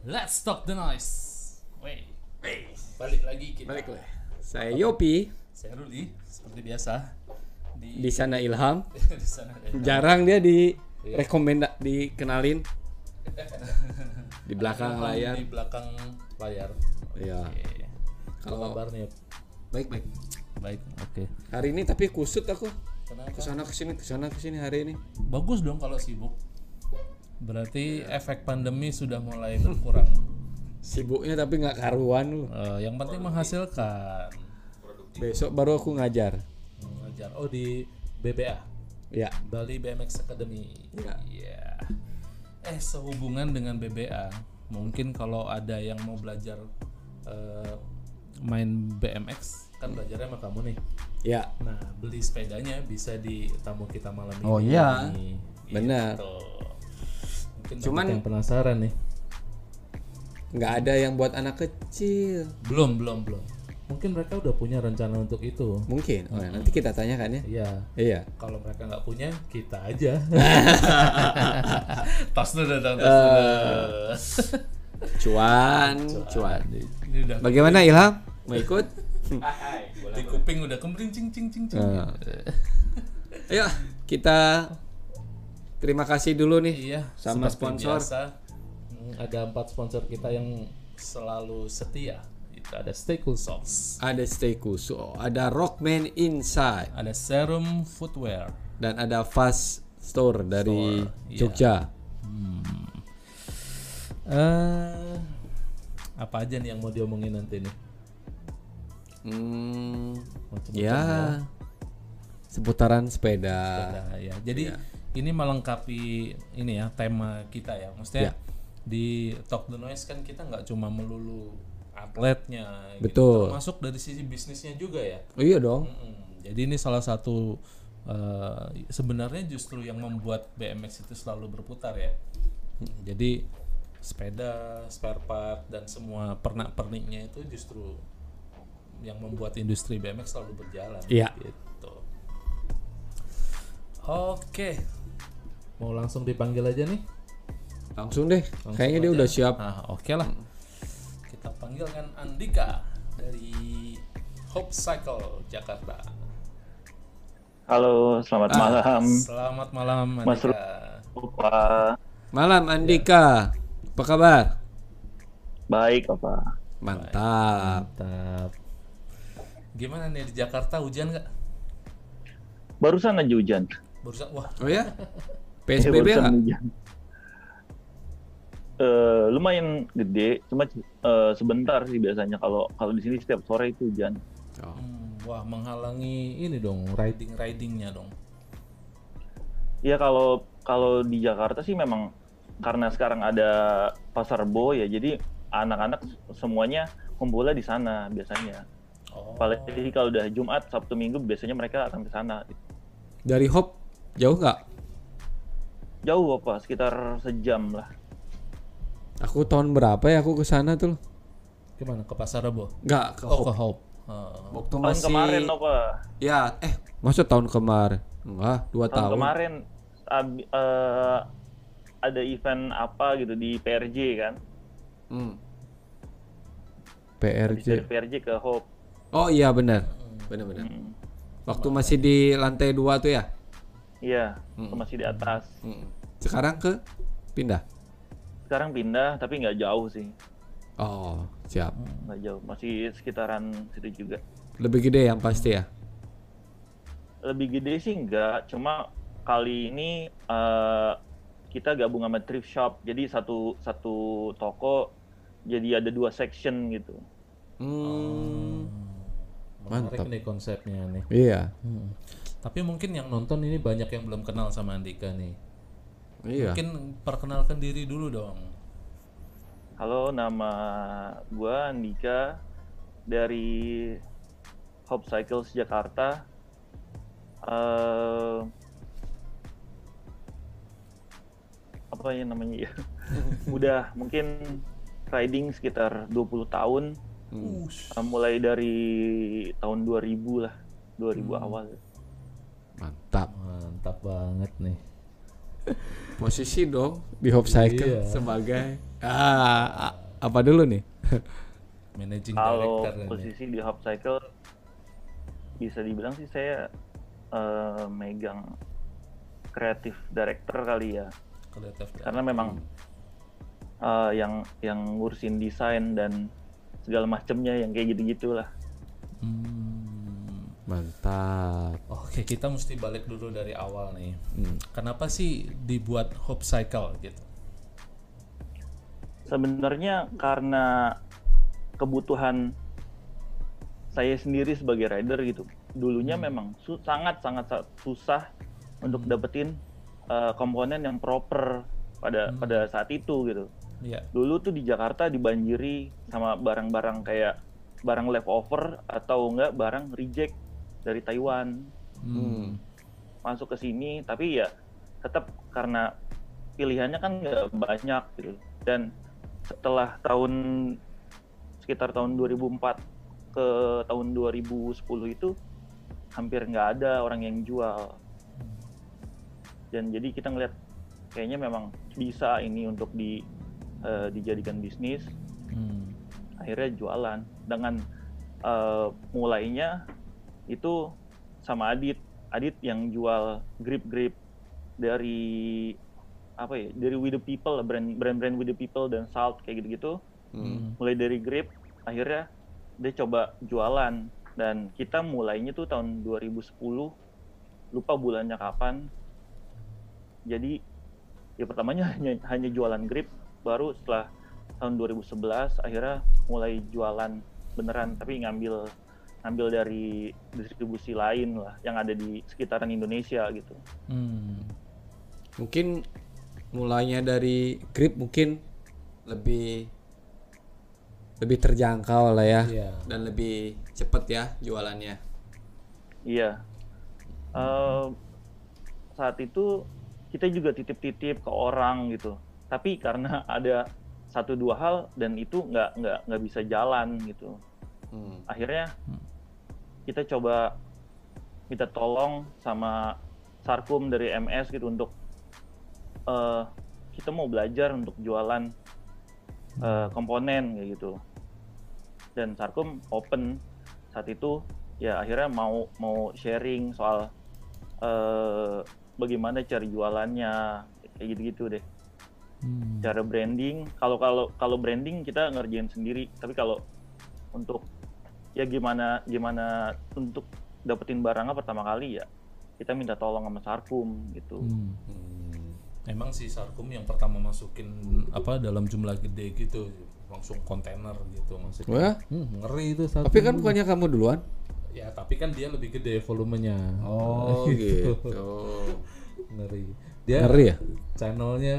Let's stop the noise. Balik lagi kita. Balik lah. Saya Yopi. Saya Ruli. Seperti biasa. Di sana Ilham. Di sana Ilham. Jarang dia direkomenda, dikenalin. Di belakang layar. Di belakang layar. Iya. Kalau kabarnya baik-baik. Baik, oke. Hari ini tapi kusut aku. Kesana kesini hari ini. Bagus dong kalau sibuk. Berarti efek pandemi sudah mulai berkurang. Sibuknya tapi nggak karuan lu. Yang penting menghasilkan. Besok baru aku ngajar. Oh, di BBA. Ya. Bali BMX Academy. Iya. Yeah. Sehubungan dengan BBA, mungkin kalau ada yang mau belajar main BMX. Kan belajarnya sama kamu nih. Ya. Nah, beli sepedanya bisa di tamu kita malam ini. Oh iya. Benar. Gitu. Mungkin cuman yang penasaran nih. Enggak ada yang buat anak kecil. Belum. Mungkin mereka udah punya rencana untuk itu. Mungkin. Oh, ya. Nanti kita tanyakan ya. Iya. Kalau mereka nggak punya, kita aja. Tos dulu. Cuan. Bagaimana Ilham? Mau ikut? Di kuping udah kembring cing. Ayo kita terima kasih dulu nih. Iya, sama sponsor. Ada 4 sponsor kita yang selalu setia. Itu ada Stay Cool Soft, ada Stay Cool Soft, ada Rockman Inside, ada Serum Footwear, dan ada Fast Store dari Jogja. Apa aja nih yang mau diomongin nanti nih? Ya, seputaran sepeda ya. Jadi ini melengkapi ini ya tema kita ya. Maksudnya di Talk the Noise kan kita nggak cuma melulu atletnya, betul. Gitu. Termasuk dari sisi bisnisnya juga ya. Oh iya dong. Jadi ini salah satu sebenarnya justru yang membuat BMX itu selalu berputar ya. Jadi sepeda, spare part dan semua pernak-perniknya itu justru yang membuat industri BMX selalu berjalan. Iya. Gitu. Oke. Mau langsung dipanggil aja nih? Langsung deh. Kayaknya dia udah siap. Nah, oke lah. Kita panggilkan Andika dari Hope Cycle Jakarta. Halo, selamat malam. Selamat malam Andika. Malam Andika. Ya. Apa kabar? Baik, Pak. Mantap. Gimana nih di Jakarta, hujan nggak? Barusan aja hujan. Wah. Oh ya? PSBB nggak? Lumayan gede, cuma sebentar sih biasanya. Kalau di sini setiap sore itu hujan. Oh. Wah, menghalangi ini dong, riding-ridingnya dong. Iya, kalau di Jakarta sih memang karena sekarang ada Pasar Rebo ya, jadi anak-anak semuanya kumpulnya di sana biasanya. Apalagi kalau udah Jumat, Sabtu, Minggu biasanya mereka akan ke sana. Dari Hop jauh nggak? Jauh apa? Sekitar sejam lah. Aku tahun berapa ya aku ke sana tuh? Gimana? Ke Pasar Rebo? Nggak, ke Hop. Waktu tahun masih kemarin apa? Ya, maksud tahun kemarin? Enggak, 2 tahun. Kemarin ada event apa gitu di PRJ kan? PRJ. Dari PRJ ke Hope. Oh iya benar. Waktu masih di lantai 2 tuh ya? Iya, masih di atas. Sekarang ke pindah? Sekarang pindah tapi nggak jauh sih. Oh siap. Nggak jauh, masih sekitaran situ juga. Lebih gede yang pasti ya? Lebih gede sih nggak, cuma kali ini kita gabung sama thrift shop, jadi satu toko. Jadi ada 2 section gitu. Mantap nih konsepnya nih. Iya. Tapi mungkin yang nonton ini banyak yang belum kenal sama Andika nih. Iya. Mungkin perkenalkan diri dulu dong. Halo, nama gua Andika dari Hope Cycles Jakarta. Apa yang namanya ya? Udah mungkin riding sekitar 20 tahun, mulai dari tahun 2000 lah, 2000 awal. Mantap banget nih. posisi dong di Hope Cycle sebagai apa dulu nih? Managing Director. Kalau posisi di Hope Cycle bisa dibilang sih saya megang Creative Director kali ya. Karena memang yang ngurusin desain dan segala macamnya yang kayak gitu-gitulah. Mantap. Oke, kita mesti balik dulu dari awal nih. Kenapa sih dibuat Hope Cycle gitu? Sebenarnya karena kebutuhan saya sendiri sebagai rider gitu. Dulunya memang sangat-sangat susah untuk dapetin komponen yang proper pada saat itu gitu. Yeah. Dulu tuh di Jakarta dibanjiri sama barang-barang kayak barang leftover atau enggak barang reject dari Taiwan masuk ke sini, tapi ya tetap karena pilihannya kan nggak banyak gitu. Dan setelah sekitar tahun 2004 ke tahun 2010 itu hampir nggak ada orang yang jual, dan jadi kita ngeliat kayaknya memang bisa ini untuk dijadikan bisnis. Akhirnya jualan dengan mulainya itu sama Adit yang jual grip dari apa ya, dari With the People, brand With the People dan Salt kayak gitu-gitu. Mulai dari grip, akhirnya dia coba jualan, dan kita mulainya tuh tahun 2010, lupa bulannya kapan. Jadi ya pertamanya hanya jualan grip, baru setelah tahun 2011 akhirnya mulai jualan beneran, tapi ngambil dari distribusi lain lah yang ada di sekitaran Indonesia gitu. Mungkin mulainya dari grip mungkin lebih terjangkau lah ya, dan lebih cepet ya jualannya. Iya. Saat itu kita juga titip-titip ke orang gitu, tapi karena ada satu dua hal dan itu nggak bisa jalan gitu. Akhirnya kita coba minta tolong sama Sarkum dari MS gitu untuk kita mau belajar untuk jualan komponen kayak gitu. Dan Sarkum open saat itu, ya akhirnya mau sharing soal bagaimana cara jualannya kayak gitu deh. Cara branding, kalau branding kita ngerjain sendiri, tapi kalau untuk ya gimana untuk dapetin barangnya pertama kali ya kita minta tolong sama Sarkum gitu. Emang si Sarkum yang pertama masukin apa dalam jumlah gede gitu, langsung kontainer gitu maksudnya. Wah, ngeri itu Sarkum. Tapi kan bukannya kamu duluan? Ya tapi kan dia lebih gede volumenya. Oh gitu. Ngeri. Dia ngeri ya? Channelnya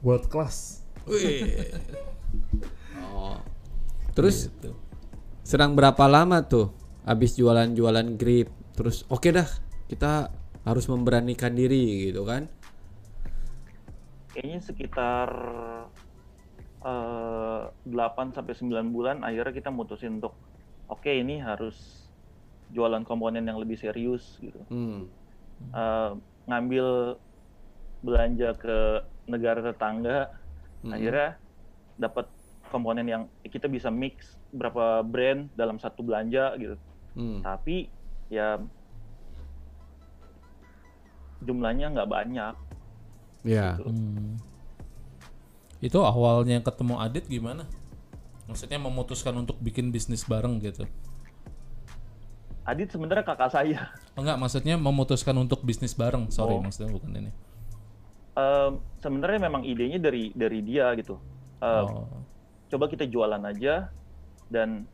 world class. Wih. Oh. Terus gitu. Serang berapa lama tuh abis jualan grip? Terus oke dah, kita harus memberanikan diri gitu kan? Kayaknya sekitar 8-9 bulan akhirnya kita mutusin untuk oke, ini harus jualan komponen yang lebih serius gitu. Ngambil belanja ke negara tetangga, akhirnya dapat komponen yang kita bisa mix berapa brand dalam satu belanja gitu. Tapi ya jumlahnya nggak banyak. Ya. Gitu. Itu awalnya ketemu Adit gimana? Maksudnya memutuskan untuk bikin bisnis bareng gitu? Adit sebenarnya kakak saya. Enggak, maksudnya memutuskan untuk bisnis bareng. Sorry, maksudnya bukan ini. Sebenarnya memang idenya dari dia gitu. Coba kita jualan aja, dan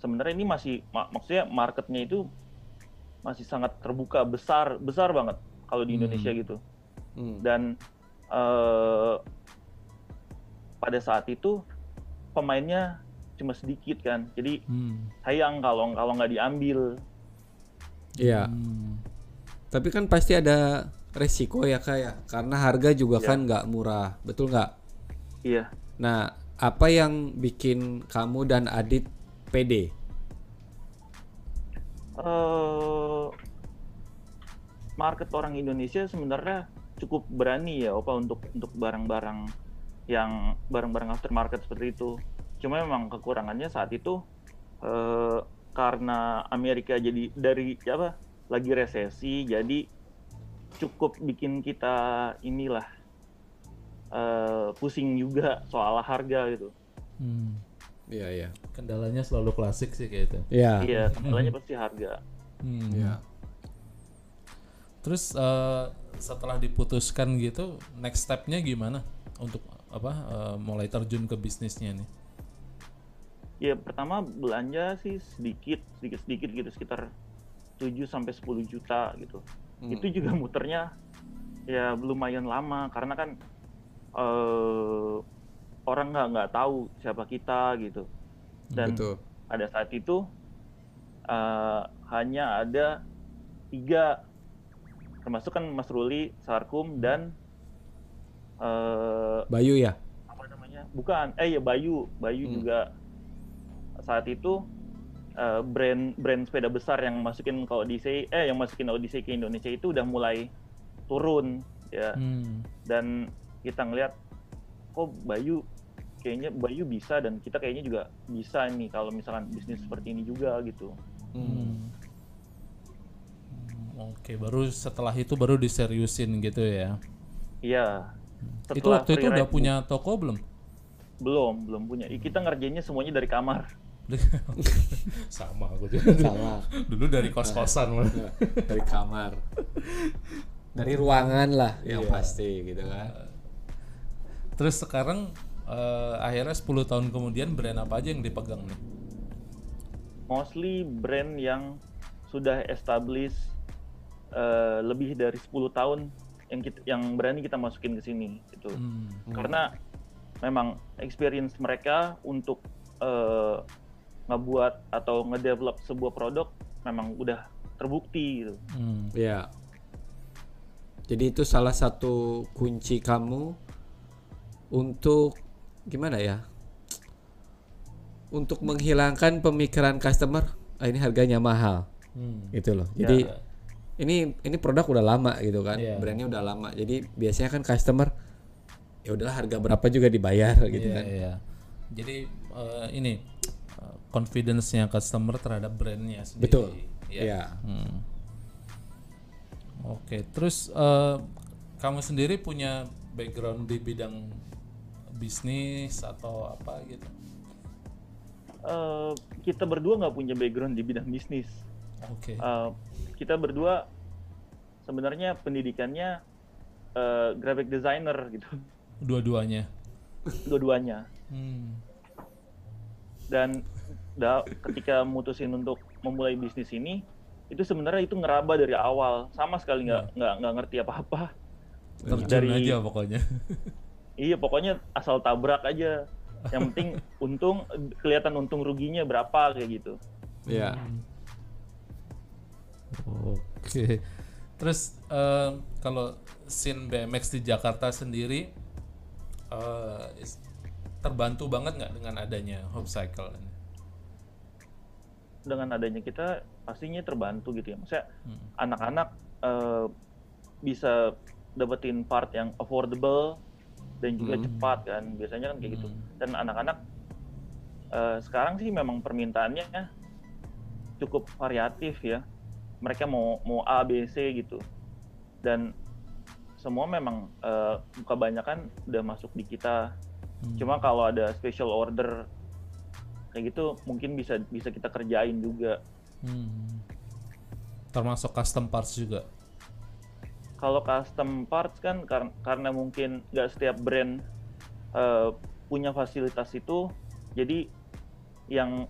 sebenarnya ini masih maksudnya marketnya itu masih sangat terbuka, besar banget kalau di Indonesia gitu. Dan pada saat itu pemainnya cuma sedikit kan, jadi sayang kalau nggak diambil. Iya. Tapi kan pasti ada resiko ya Kak ya, karena harga juga kan nggak murah, betul nggak? Iya. Nah, apa yang bikin kamu dan Adit pede? Market orang Indonesia sebenarnya cukup berani ya Opa untuk barang-barang yang barang-barang aftermarket seperti itu. Cuma memang kekurangannya saat itu karena Amerika jadi dari apa lagi resesi, jadi cukup bikin kita inilah pusing juga soal harga gitu. Iya iya. Kendalanya selalu klasik sih kayak itu. Iya. Iya, kendalanya pasti harga. Iya. Terus setelah diputuskan gitu, next step-nya gimana untuk apa mulai terjun ke bisnisnya nih? Ya pertama belanja sih sedikit gitu sekitar 7-10 juta gitu. Itu juga muternya ya lumayan lama karena kan orang nggak tahu siapa kita gitu. Dan betul. Ada saat itu hanya ada 3 termasuk kan Mas Ruli, Sarkum dan Bayu ya? Apa namanya? Bukan, ya Bayu juga. Saat itu brand sepeda besar yang masukin ke Odyssey ke Indonesia itu udah mulai turun ya. Dan kita ngelihat kok Bayu bisa dan kita kayaknya juga bisa nih kalau misalkan bisnis seperti ini juga gitu. Oke, baru setelah itu baru diseriusin gitu ya. Iya. Itu waktu itu udah punya toko belum? Belum punya. Kita ngerjainnya semuanya dari kamar. Sama aku juga. Sama. Dulu dari kos-kosan malah. Dari kamar. Dari ruangan lah yang pasti gitu kan. Terus sekarang akhirnya 10 tahun kemudian brand apa aja yang dipegang nih? Mostly brand yang sudah established lebih dari 10 tahun yang berani kita masukin ke sini gitu. Karena memang experience mereka untuk ngebuat atau ngedevelop sebuah produk memang udah terbukti gitu. Ya. Jadi itu salah satu kunci kamu untuk gimana ya? Untuk menghilangkan pemikiran customer, ini harganya mahal. Gitu loh. Jadi ini produk udah lama gitu kan. Brandnya udah lama. Jadi biasanya kan customer ya udahlah harga berapa juga dibayar gitu kan. Jadi ini confidence-nya customer terhadap brand-nya sendiri. Betul. Oke, terus kamu sendiri punya background di bidang bisnis atau apa gitu? Kita berdua nggak punya background di bidang bisnis. Oke. Kita berdua sebenarnya pendidikannya graphic designer gitu. Dua-duanya. Dan ketika mutusin untuk memulai bisnis ini, itu sebenarnya itu ngeraba dari awal, sama sekali nggak ngerti apa-apa. Terjun aja pokoknya. Iya, pokoknya asal tabrak aja. Yang penting kelihatan untung ruginya berapa kayak gitu. Iya. Oke. Terus kalau scene BMX di Jakarta sendiri terbantu banget nggak dengan adanya Hope Cycle? Dengan adanya kita pastinya terbantu gitu ya. Maksudnya anak-anak bisa dapetin part yang affordable dan juga cepat kan. Biasanya kan kayak gitu. Dan anak-anak sekarang sih memang permintaannya cukup variatif ya. Mereka mau A, B, C gitu. Dan semua memang kebanyakan udah masuk di kita. Cuma kalau ada special order kayak gitu mungkin bisa kita kerjain juga. Termasuk custom parts juga. Kalau custom parts kan karena mungkin nggak setiap brand punya fasilitas itu, jadi yang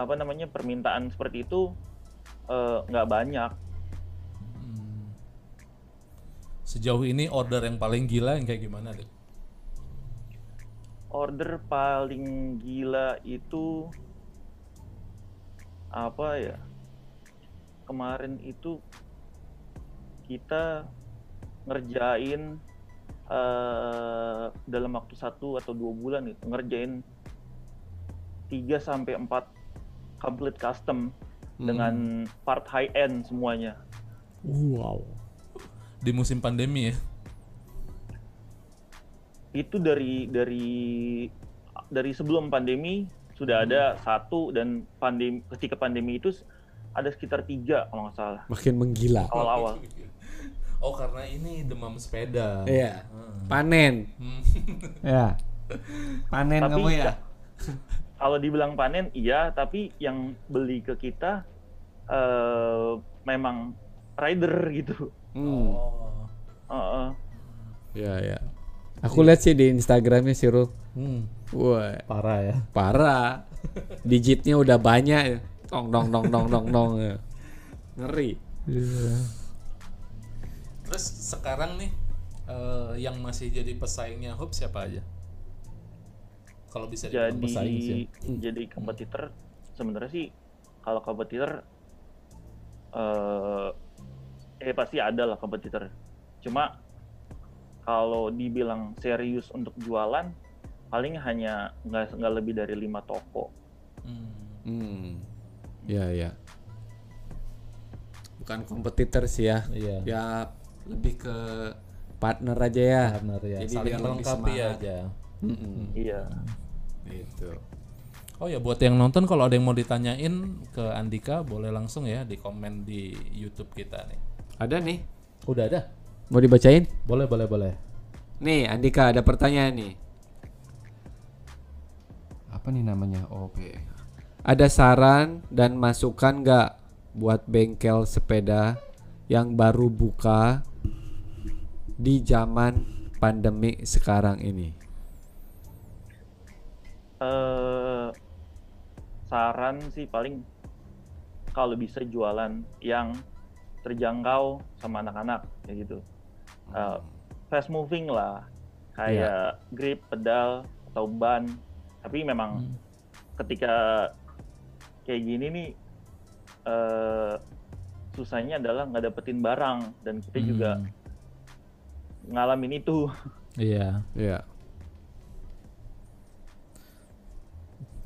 apa namanya permintaan seperti itu nggak banyak. Sejauh ini order yang paling gila yang kayak gimana deh? Order paling gila itu apa ya? Kemarin itu kita ngerjain dalam waktu 1 atau 2 bulan itu ngerjain 3-4 complete custom dengan part high end semuanya. Wow. di musim pandemi ya? Itu dari sebelum pandemi sudah ada satu, dan pandemi, ketika pandemi itu ada sekitar 3 kalau nggak salah. Makin menggila. Awal-awal. Oh, karena ini demam sepeda. Iya. Panen. Ya. Panen tapi, kamu ya. Kalau dibilang panen, iya. Tapi yang beli ke kita memang rider gitu. Oh. Ya, ya. Aku lihat sih di Instagramnya si Rul. Wah. Parah ya. Parah. Digitnya udah banyak ya. Dong. Ngeri. Yeah. Terus sekarang nih yang masih jadi pesaingnya Hope siapa aja? Kalau bisa jadi pesaing sih. Jadi kompetitor sebenarnya sih, kalau kompetitor pasti ada lah kompetitor. Cuma kalau dibilang serius untuk jualan paling hanya nggak lebih dari 5 toko. Ya. Bukan kompetitor sih ya. Iya. Ya lebih ke partner aja ya. Partner ya. Jadi saling melengkapi aja. Iya. Gitu. Oh ya, buat yang nonton kalau ada yang mau ditanyain ke Andika boleh langsung ya di komen di YouTube kita nih. Ada nih. Udah ada. Mau dibacain? Boleh. Nih Andika ada pertanyaan nih. Apa nih namanya? Oke. Ada saran dan masukan nggak buat bengkel sepeda yang baru buka di zaman pandemi sekarang ini? Saran sih paling kalau bisa jualan yang terjangkau sama anak-anak kayak gitu. Fast moving lah, kayak grip, pedal atau ban. Tapi memang ketika kayak gini nih susahnya adalah nggak dapetin barang, dan kita juga ngalamin itu. Iya.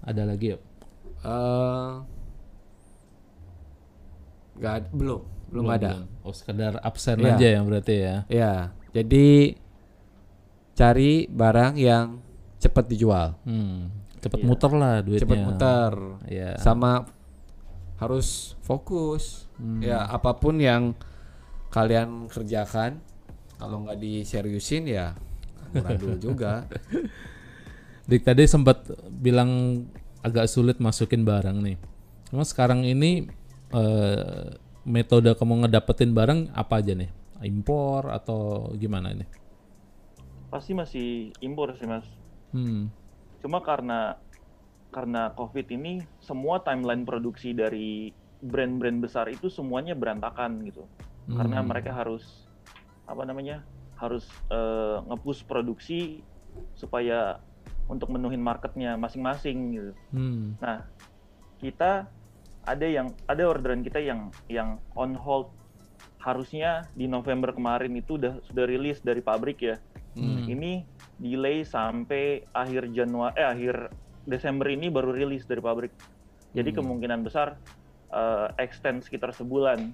Ada lagi ya? Belum ada. Oh, sekedar absen aja yang berarti ya? Iya. Jadi cari barang yang cepat dijual. Cepat muter lah duitnya. Cepat muter. Sama harus fokus. Ya, apapun yang kalian kerjakan kalau nggak diseriusin ya muradul juga. Dik tadi sempat bilang agak sulit masukin barang nih. Cuma sekarang ini metode kamu ngedapetin barang apa aja nih? Impor atau gimana ini? Pasti masih impor sih, Mas. Cuma karena Covid ini semua timeline produksi dari brand-brand besar itu semuanya berantakan gitu. Karena mereka harus nge-push produksi supaya untuk menuhin marketnya masing-masing gitu. Nah, kita ada orderan kita yang on hold, harusnya di November kemarin itu sudah rilis dari pabrik ya. Ini delay sampai akhir Desember ini baru rilis dari pabrik. Jadi kemungkinan besar extend sekitar sebulan,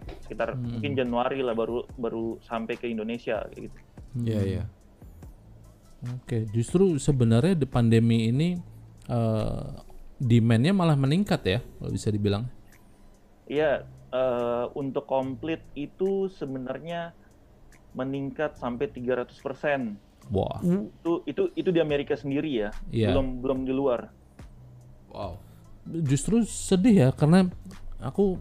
mungkin Januari lah baru sampai ke Indonesia gitu. Iya. Oke, justru sebenarnya di pandemi ini demand-nya malah meningkat ya, kalau bisa dibilang. Iya, untuk komplit itu sebenarnya meningkat sampai 300%. Wah. Itu di Amerika sendiri ya, belum di luar. Wow. Justru sedih ya, karena aku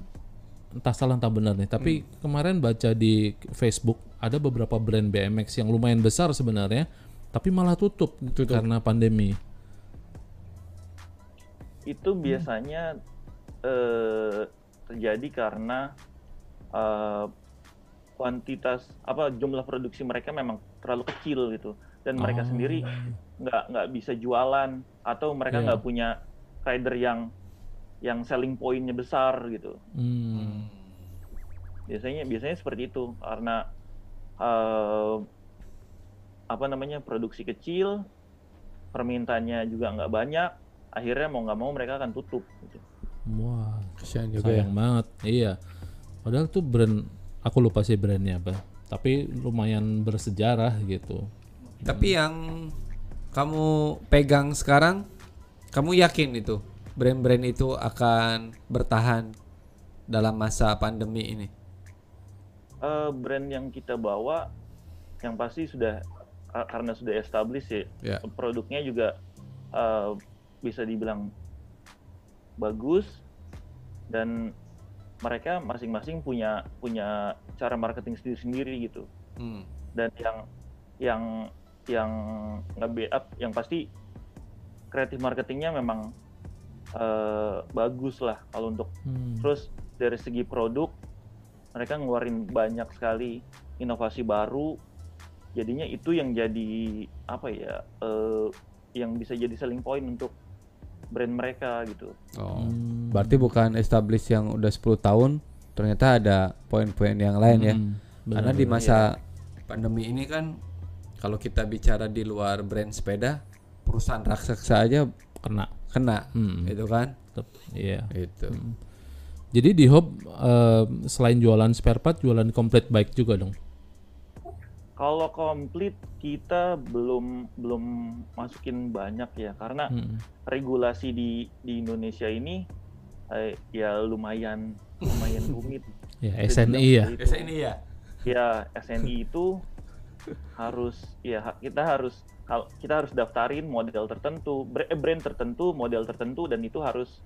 entah salah entah benar nih, tapi kemarin baca di Facebook ada beberapa brand BMX yang lumayan besar sebenarnya, tapi malah tutup karena pandemi. Itu biasanya terjadi karena kuantitas jumlah produksi mereka memang terlalu kecil gitu, dan mereka sendiri nggak bisa jualan, atau mereka nggak punya rider yang selling point-nya besar gitu. Biasanya seperti itu, karena produksi kecil, permintaannya juga nggak banyak, akhirnya mau nggak mau mereka akan tutup gitu. Wah, kasihan juga. Sayang banget. Iya, padahal tuh brand, aku lupa sih brandnya apa, tapi lumayan bersejarah gitu. Tapi yang kamu pegang sekarang, kamu yakin itu brand-brand itu akan bertahan dalam masa pandemi ini? Brand yang kita bawa yang pasti sudah, karena sudah established ya, yeah, produknya juga bisa dibilang bagus, dan mereka masing-masing punya cara marketing sendiri gitu. Dan yang nge-backup yang pasti kreatif marketingnya memang bagus lah kalau untuk. Terus dari segi produk mereka ngeluarin banyak sekali inovasi baru, jadinya itu yang jadi apa ya, yang bisa jadi selling point untuk brand mereka gitu. Berarti bukan establish yang udah 10 tahun, ternyata ada poin-poin yang lain ya. Karena di masa pandemi ini kan kalau kita bicara di luar brand sepeda, perusahaan raksasa aja kena itu kan. Iya, itu. Jadi di Hope selain jualan spare part, jualan complete bike juga dong? Kalau complete kita belum masukin banyak ya, karena regulasi di Indonesia ini ya lumayan rumit. Ya, SNI ya. SNI ya. Ya, SNI itu harus ya, kita harus daftarin model tertentu, brand tertentu, model tertentu, dan itu harus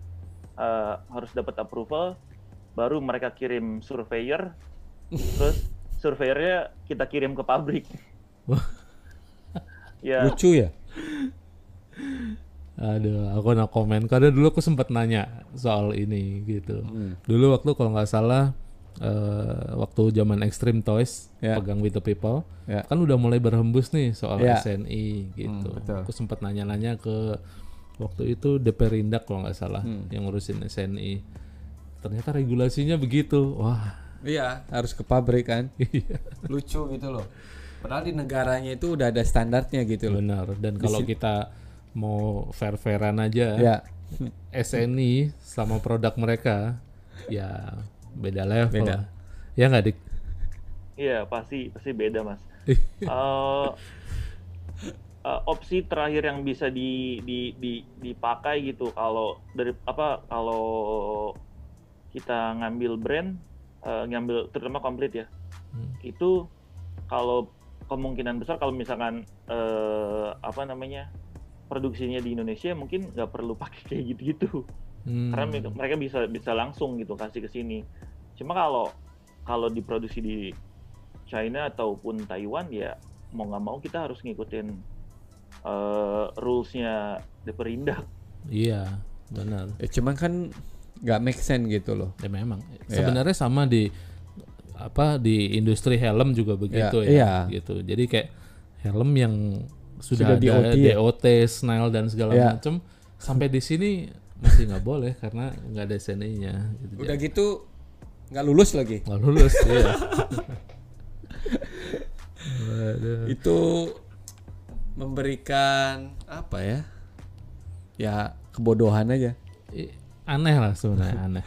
dapat approval, baru mereka kirim surveyor, terus surveyornya kita kirim ke pabrik. Ya. Lucu ya. Aduh, aku nak komen karena dulu aku sempat nanya soal ini gitu. Dulu waktu kalau nggak salah waktu zaman Extreme Toys, yeah, pegang With the People, yeah, kan udah mulai berhembus nih soal, yeah, SNI gitu. Aku sempat nanya-nanya ke waktu itu Perindah kalau nggak salah yang ngurusin SNI. Ternyata regulasinya begitu. Wah. Iya, harus ke pabrik kan. Lucu gitu loh. Padahal di negaranya itu udah ada standarnya gitu loh. Benar. Dan kalau kita mau fair-fairan aja, ya, SNI sama produk mereka ya beda level. Beda. Ya nggak, Dik? Iya, pasti beda, Mas. Opsi terakhir yang bisa dipakai gitu kalau dari kalau kita ngambil brand, ngambil terutama komplit ya. Itu kalau kemungkinan besar kalau misalkan produksinya di Indonesia mungkin nggak perlu pakai kayak gitu-gitu. Karena mereka bisa langsung gitu kasih ke sini. Cuma kalau diproduksi di China ataupun Taiwan ya mau nggak mau kita harus ngikutin rules-nya Perindah. Iya, benar. Ya, cuman kan nggak make sense gitu loh. Ya memang. Sebenarnya sama di di industri helm juga begitu ya. Gitu. Jadi kayak helm yang sudah ada DOT, Snell dan segala macam, sampai di sini masih nggak boleh karena nggak ada SNI-nya. Gitu. Udah gitu nggak lulus lagi. Nggak lulus. Iya. Itu memberikan apa ya? Ya kebodohan aja. Aneh lah sebenarnya. Aneh.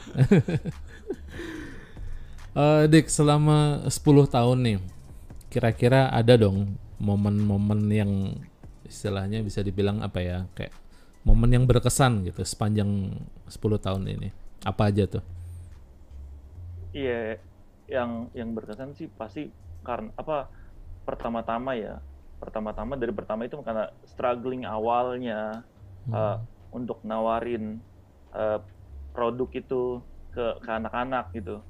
Dik, selama 10 tahun nih, kira-kira ada dong momen-momen yang istilahnya bisa dibilang kayak momen yang berkesan gitu sepanjang 10 tahun ini. Apa aja tuh? Iya, yang berkesan sih pasti karena pertama-tama ya. Pertama-tama itu karena struggling awalnya untuk nawarin produk itu ke anak-anak gitu.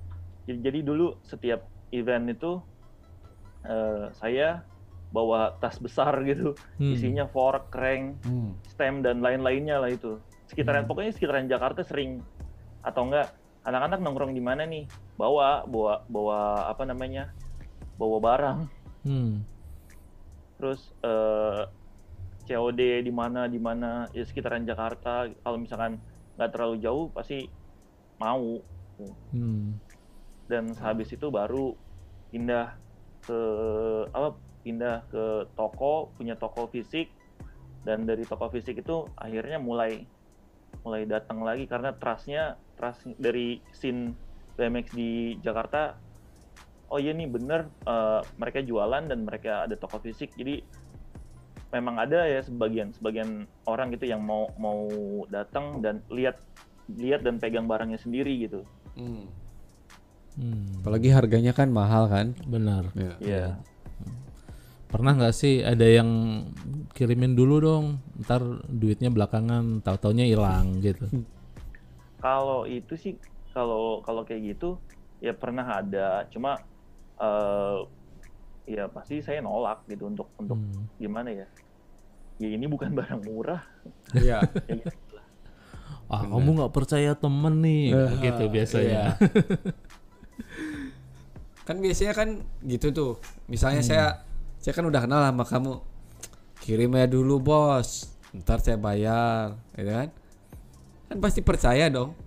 Jadi dulu setiap event itu saya bawa tas besar gitu, isinya fork, crank, stem dan lain-lainnya lah itu. Pokoknya sekitaran Jakarta sering, atau enggak anak-anak nongkrong di mana nih, bawa barang. Terus COD di mana ya sekitaran Jakarta, kalau misalkan nggak terlalu jauh pasti mau. Dan habis itu baru pindah ke toko, punya toko fisik, dan dari toko fisik itu akhirnya mulai datang lagi karena trust dari scene BMX di Jakarta oh iya nih bener, mereka jualan dan mereka ada toko fisik, jadi memang ada ya sebagian orang gitu yang mau datang dan lihat dan pegang barangnya sendiri gitu. Apalagi harganya kan mahal kan? Benar. Iya. Yeah. Pernah nggak sih ada yang kirimin dulu dong, ntar duitnya belakangan, tahu-taunya hilang gitu? Kalau itu sih, kalau kayak gitu ya pernah ada, cuma ya pasti saya nolak gitu untuk gimana ya? Ya ini bukan barang murah. Iya. Ya, gitu. Ah, kamu nggak percaya temen nih, gitu biasanya. Iya. Kan biasanya kan gitu tuh. Misalnya saya kan udah kenal sama kamu. Kirim aja dulu, Bos. Ntar saya bayar, ya kan? Kan pasti percaya dong.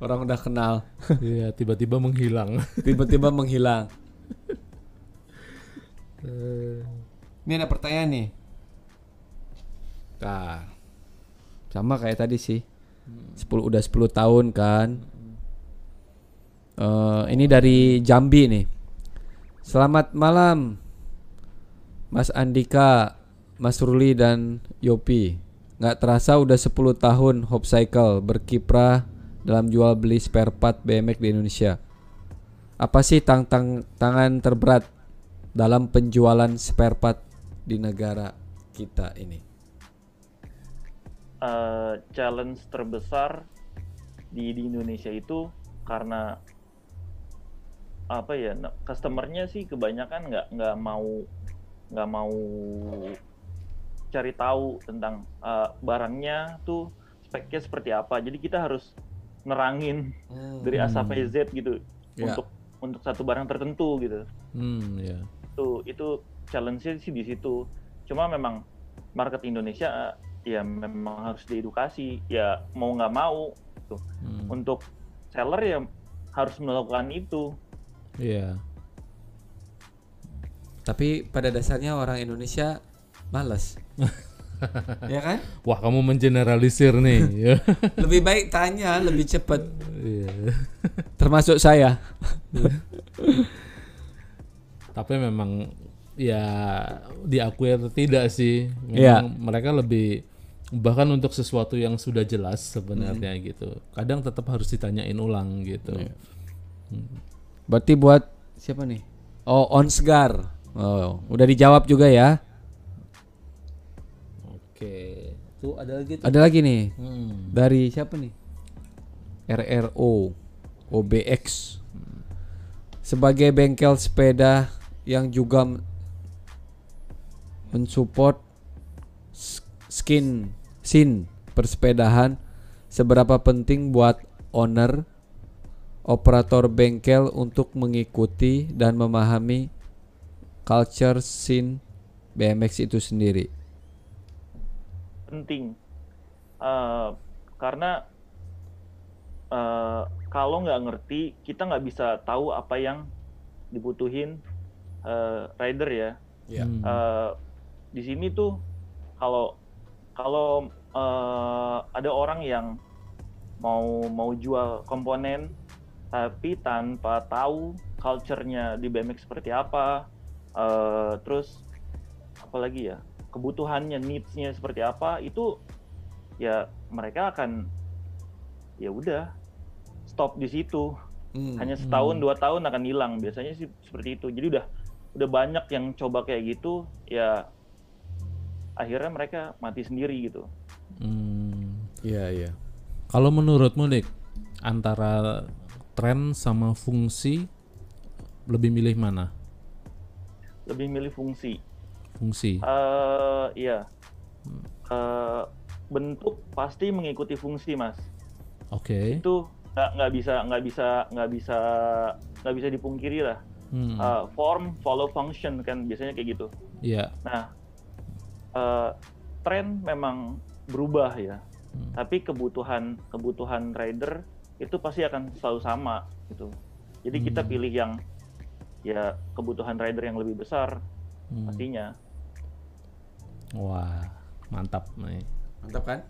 Orang udah kenal. Iya, tiba-tiba menghilang. Ini ada pertanyaan nih. Nah, sama kayak tadi sih. 10 tahun kan. Ini dari Jambi nih. Selamat malam, Mas Andika, Mas Ruli dan Yopi. Nggak terasa udah 10 tahun Hope Cycle berkiprah dalam jual beli spare part BMX di Indonesia. Apa sih tantangan terberat dalam penjualan spare part di negara kita ini? Challenge terbesar di Indonesia itu karena apa ya, customernya sih kebanyakan nggak mau cari tahu tentang barangnya tuh speknya seperti apa. Jadi kita harus nerangin dari A sampai Z gitu untuk satu barang tertentu gitu. Yeah. Itu challenge-nya sih di situ. Cuma memang market Indonesia ya memang harus diedukasi ya, mau nggak mau gitu. Untuk seller ya harus melakukan itu. Iya. Tapi pada dasarnya orang Indonesia malas. Ya kan? Wah, kamu mengeneralisir nih. Lebih baik tanya, lebih cepat. Iya. Termasuk saya. Tapi memang ya diakui atau tidak sih, memang mereka lebih, bahkan untuk sesuatu yang sudah jelas sebenarnya gitu, kadang tetap harus ditanyain ulang gitu. Berarti buat siapa nih? Oh, Onsgar. Oh, udah dijawab juga ya. Oke. Tuh ada lagi. Ada lagi nih. Dari siapa nih? RRO OBX. Sebagai bengkel sepeda yang juga mensupport skin scene persepedahan, seberapa penting buat owner operator bengkel untuk mengikuti dan memahami culture scene BMX itu sendiri? Penting, karena kalau nggak ngerti, kita nggak bisa tahu apa yang dibutuhin rider ya. Di sini tuh kalau ada orang yang mau jual komponen tapi tanpa tahu culture-nya di BMX seperti apa, terus apalagi ya, kebutuhannya, needs-nya seperti apa, itu ya mereka akan ya udah stop di situ. Hanya setahun 2 tahun akan hilang biasanya sih seperti itu. Jadi udah banyak yang coba kayak gitu ya, akhirnya mereka mati sendiri gitu. Iya. Kalau menurutmu Dik, antara tren sama fungsi lebih milih mana? Lebih milih fungsi. Iya. Bentuk pasti mengikuti fungsi, Mas. Oke. Itu nggak bisa dipungkiri lah. Form follow function kan biasanya kayak gitu. Iya. Nah, tren memang berubah ya, tapi kebutuhan rider itu pasti akan selalu sama gitu. Jadi kita pilih yang ya kebutuhan rider yang lebih besar pastinya. Wah, mantap nih. Mantap kan?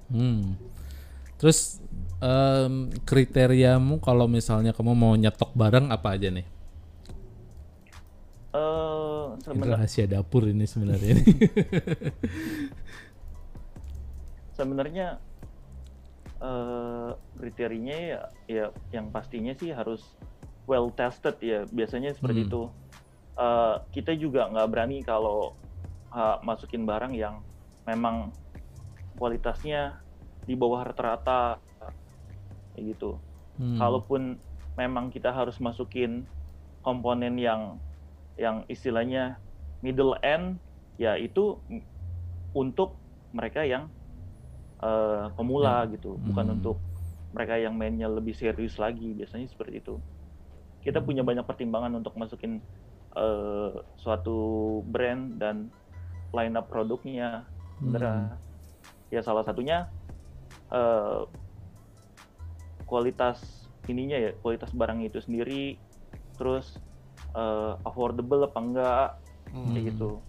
Terus kriteriamu kalau misalnya kamu mau nyetok barang apa aja nih? Sebenarnya rahasia dapur ini sebenarnya. Sebenarnya kriterianya ya yang pastinya sih harus well tested ya. Biasanya seperti itu. Kita juga nggak berani kalau masukin barang yang memang kualitasnya di bawah rata-rata kayak gitu. Kalaupun memang kita harus masukin komponen yang istilahnya middle end, ya itu untuk mereka yang pemula gitu, bukan untuk mereka yang mainnya lebih serius lagi. Biasanya seperti itu. Kita punya banyak pertimbangan untuk masukin suatu brand dan line up produknya. Ya salah satunya kualitas ininya ya, kualitas barang itu sendiri, terus affordable apa enggak kayak gitu.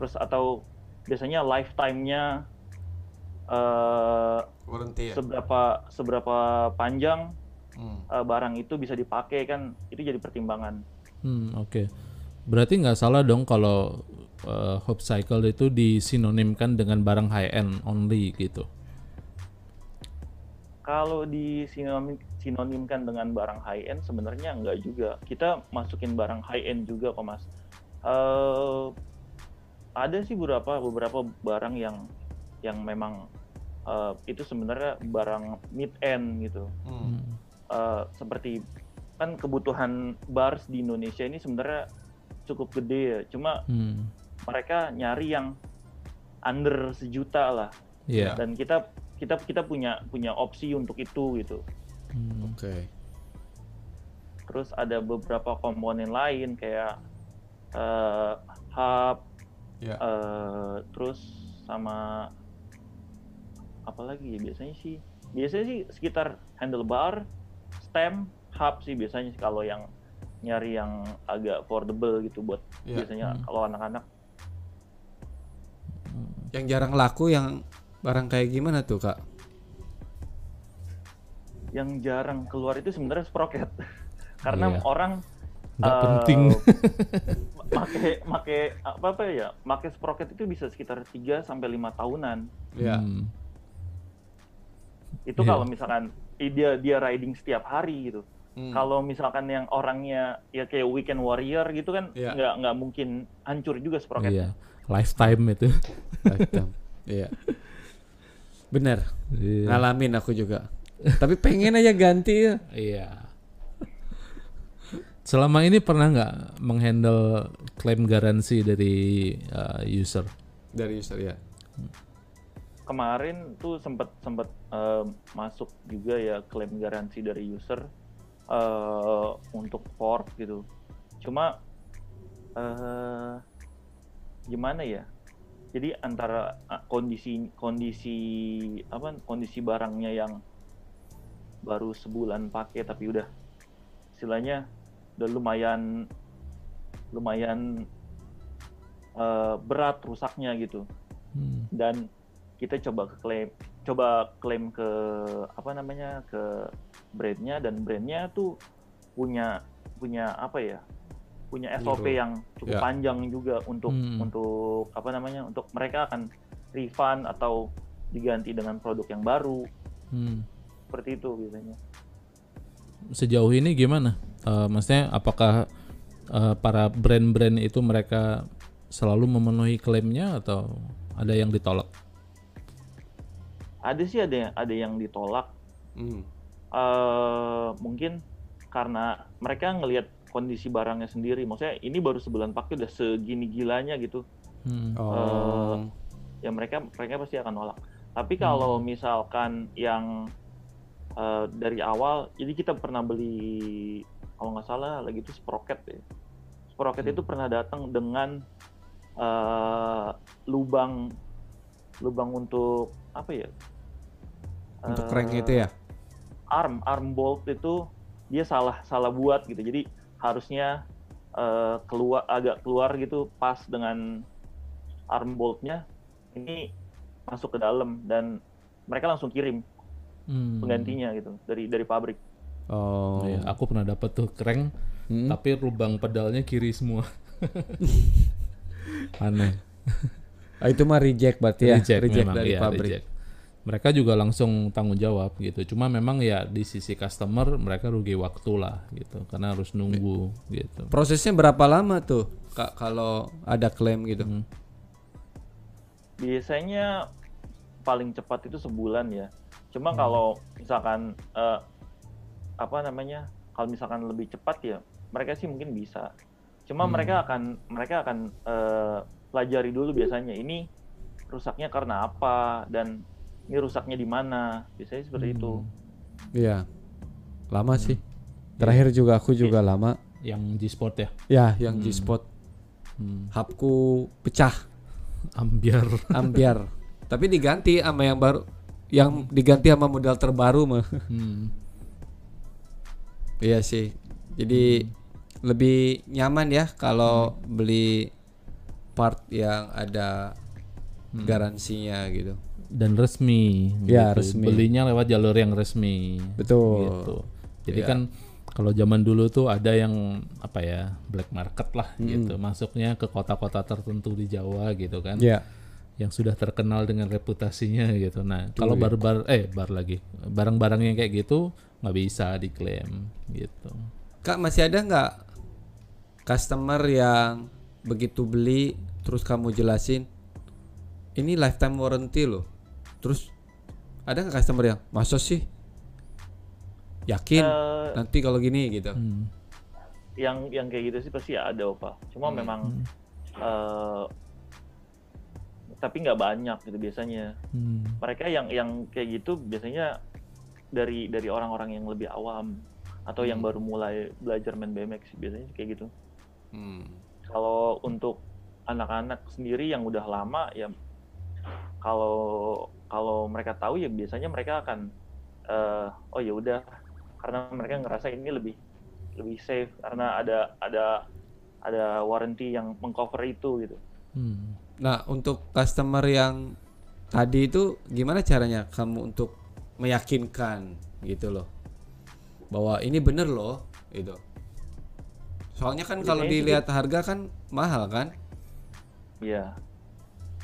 Terus atau biasanya lifetime-nya warranty ya? seberapa panjang barang itu bisa dipakai, kan itu jadi pertimbangan. Oke. Berarti nggak salah dong kalau Hope Cycle itu disinonimkan dengan barang high end only gitu. Kalau disinonimkan dengan barang high end sebenarnya nggak juga. Kita masukin barang high end juga kok Mas. Ada sih beberapa barang yang memang itu sebenarnya barang mid end gitu. Seperti kan kebutuhan bars di Indonesia ini sebenarnya cukup gede ya, cuma mereka nyari yang under 1 juta lah. Dan kita punya opsi untuk itu gitu. Oke. Terus ada beberapa komponen lain kayak hub, terus sama apa lagi ya, biasanya sih sekitar handlebar, stem, hub sih biasanya kalau yang nyari yang agak affordable gitu buat biasanya kalau anak-anak. Yang jarang laku yang barang kayak gimana tuh Kak? Yang jarang keluar itu sebenarnya sprocket. Karena orang nggak penting. Pakai apa ya? Pakai sprocket itu bisa sekitar 3 sampai 5 tahunan. Itu kalau misalkan dia riding setiap hari gitu. Kalau misalkan yang orangnya ya kayak weekend warrior gitu kan, nggak mungkin hancur juga sprocketnya. Lifetime itu. Lifetime. Iya. Bener. Ngalamin aku juga. Tapi pengen aja ganti. Iya. Selama ini pernah nggak menghandle klaim garansi dari user? Dari user ya. Kemarin tuh sempat masuk juga ya klaim garansi dari user. Untuk port gitu, cuma gimana ya? Jadi antara kondisi barangnya yang baru sebulan pakai tapi udah istilahnya udah lumayan berat rusaknya gitu, dan kita coba klaim ke ke brandnya, dan brandnya tuh punya apa ya? Punya SOP yang cukup panjang juga untuk untuk mereka akan refund atau diganti dengan produk yang baru. Seperti itu biasanya. Sejauh ini gimana? Maksudnya apakah para brand-brand itu mereka selalu memenuhi klaimnya atau ada yang ditolak? Ada sih ada yang ditolak. Mungkin karena mereka ngelihat kondisi barangnya sendiri, maksudnya ini baru sebulan pakai udah segini gilanya gitu. Ya mereka pasti akan nolak. Tapi kalau misalkan yang dari awal, jadi kita pernah beli kalau nggak salah lagi itu sprocket ya. Sprocket itu pernah datang dengan lubang untuk apa ya? Untuk crank itu ya. Arm bolt itu dia salah buat gitu, jadi harusnya agak keluar gitu pas dengan arm boltnya, ini masuk ke dalam dan mereka langsung kirim penggantinya gitu dari pabrik. Oh, ya, aku pernah dapat tuh crank, tapi lubang pedalnya kiri semua. Aneh. Oh, itu mah reject berarti ya, reject dari pabrik. Reject. Mereka juga langsung tanggung jawab gitu. Cuma memang ya di sisi customer mereka rugi waktu lah gitu, karena harus nunggu gitu. Prosesnya berapa lama tuh Kak kalau ada klaim gitu? Biasanya paling cepat itu sebulan ya. Cuma kalau misalkan kalau misalkan lebih cepat ya mereka sih mungkin bisa. Cuma mereka akan pelajari dulu biasanya ini rusaknya karena apa dan ini rusaknya di mana, biasanya seperti itu. Iya, lama sih. Terakhir juga aku juga lama. Yang G-Sport ya? Ya, yang G-Sport. Hubku pecah. Ambiar. Tapi diganti sama yang baru, yang diganti sama model terbaru mah. Iya sih. Jadi lebih nyaman ya kalau beli part yang ada garansinya gitu. Dan resmi, ya, gitu. Resmi, belinya lewat jalur yang resmi, betul. Gitu. Jadi kan kalau zaman dulu tuh ada yang apa ya black market lah gitu, masuknya ke kota-kota tertentu di Jawa gitu kan, yang sudah terkenal dengan reputasinya gitu. Nah kalau barang-barang yang kayak gitu nggak bisa diklaim gitu. Kak masih ada nggak customer yang begitu beli terus kamu jelasin ini lifetime warranty loh? Terus ada nggak customer yang masa sih yakin nanti kalau gini gitu? Yang kayak gitu sih pasti ya ada Opa. Cuma memang tapi nggak banyak gitu biasanya. Mereka yang kayak gitu biasanya dari orang-orang yang lebih awam atau yang baru mulai belajar main BMX biasanya kayak gitu. Kalau untuk anak-anak sendiri yang udah lama ya kalau mereka tahu ya biasanya mereka akan oh ya udah, karena mereka ngerasa ini lebih safe karena ada warranty yang mengcover itu gitu. Nah untuk customer yang tadi itu gimana caranya kamu untuk meyakinkan gitu loh bahwa ini bener loh gitu? Soalnya kan kalau dilihat harga kan mahal kan? Iya.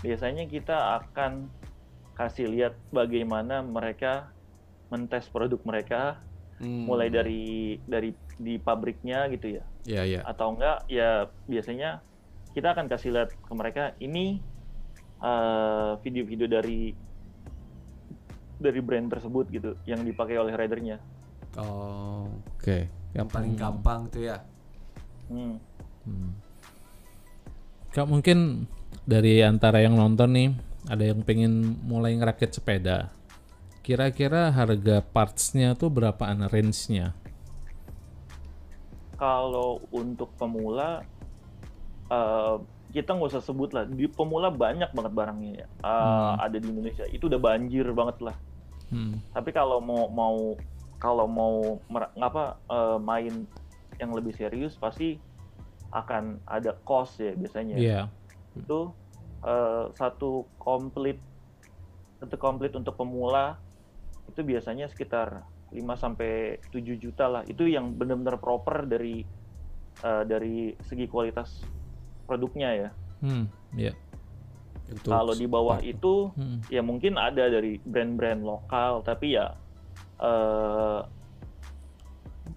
Biasanya kita akan kasih lihat bagaimana mereka mentes produk mereka, mulai dari di pabriknya gitu ya. Iya, iya. Atau enggak ya biasanya kita akan kasih lihat ke mereka ini video-video dari brand tersebut gitu yang dipakai oleh ridernya. Oh, oke. Yang paling gampang tuh ya. Kak mungkin dari antara yang nonton nih ada yang pengen mulai ngerakit sepeda. Kira-kira harga parts-nya tuh berapaan range-nya? Kalau untuk pemula, kita nggak usah sebut lah. Di pemula banyak banget barangnya ya. Ada di Indonesia, itu udah banjir banget lah. Tapi kalau mau main yang lebih serius pasti akan ada cost ya biasanya. Itu satu komplit untuk pemula itu biasanya sekitar 5-7 juta lah. Itu yang benar-benar proper dari segi kualitas produknya ya. Kalau di bawah itu ya mungkin ada dari brand-brand lokal, tapi ya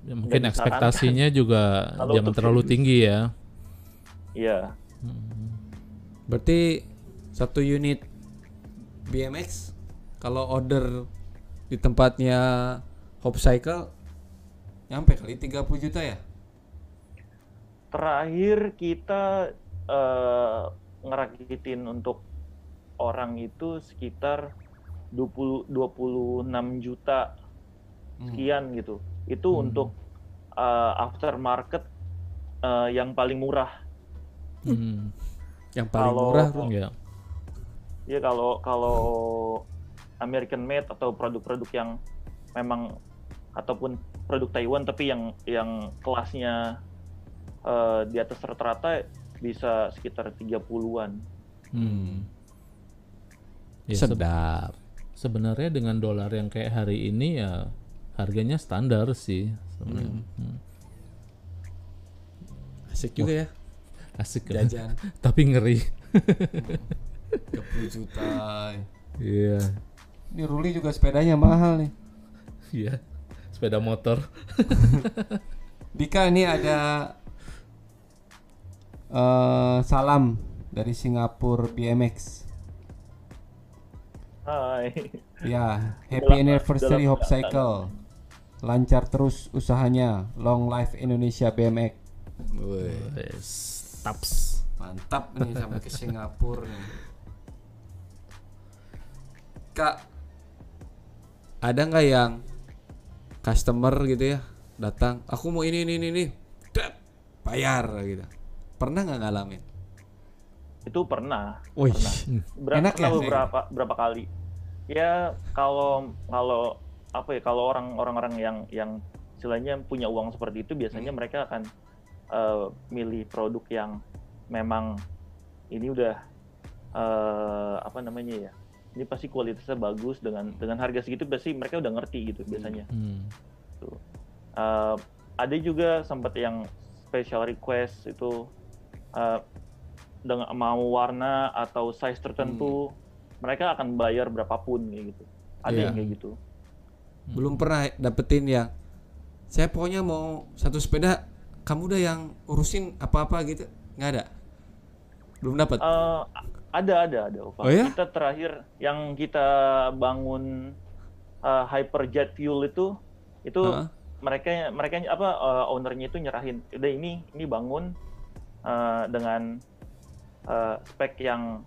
mungkin ekspektasinya juga jangan terlalu tinggi ya. Iya. Berarti satu unit BMX kalau order di tempatnya Hope Cycle nyampe kali 30 juta ya? Terakhir kita ngerakitin untuk orang itu sekitar 26 juta sekian gitu. Itu untuk aftermarket yang paling murah. Yang paling murah tuh ya. Iya, kalau American made atau produk-produk yang memang ataupun produk Taiwan tapi yang kelasnya di atas rata-rata bisa sekitar 30-an. Ya, sedap. sebenarnya dengan dolar yang kayak hari ini ya harganya standar sih sebenarnya. Asik juga ya. Asik kan? Jajan. Tapi ngeri. 30 juta. Iya. Yeah. Ini Ruli juga sepedanya mahal nih. Iya. Yeah. Sepeda motor. Dika, ini ada salam dari Singapura BMX. Hai. Ya, happy anniversary Hope Cycle. Lancar terus usahanya. Long life Indonesia BMX. Wes, taps. Mantap nih sampai ke Singapura nih. Kak, ada nggak yang customer gitu ya datang, aku mau ini, bayar gitu. Pernah nggak ngalamin? Itu pernah. Pernah. Enak ya, berapa kali? Ya kalau apa ya, kalau orang-orang yang istilahnya punya uang seperti itu biasanya mereka akan milih produk yang memang ini udah apa namanya ya, ini pasti kualitasnya bagus dengan harga segitu pasti mereka udah ngerti gitu biasanya. Tuh. Ada juga sempat yang special request itu dengan mau warna atau size tertentu mereka akan bayar berapapun kayak gitu. Ada yang kayak gitu. Belum pernah dapetin yang saya pokoknya mau satu sepeda, kamu udah yang urusin apa-apa gitu. Nggak ada. Belum dapat. Ada Opa. Oh, ya? Kita terakhir yang kita bangun hyperjet fuel itu mereka apa ownernya itu nyerahin. Udah ini bangun dengan spek yang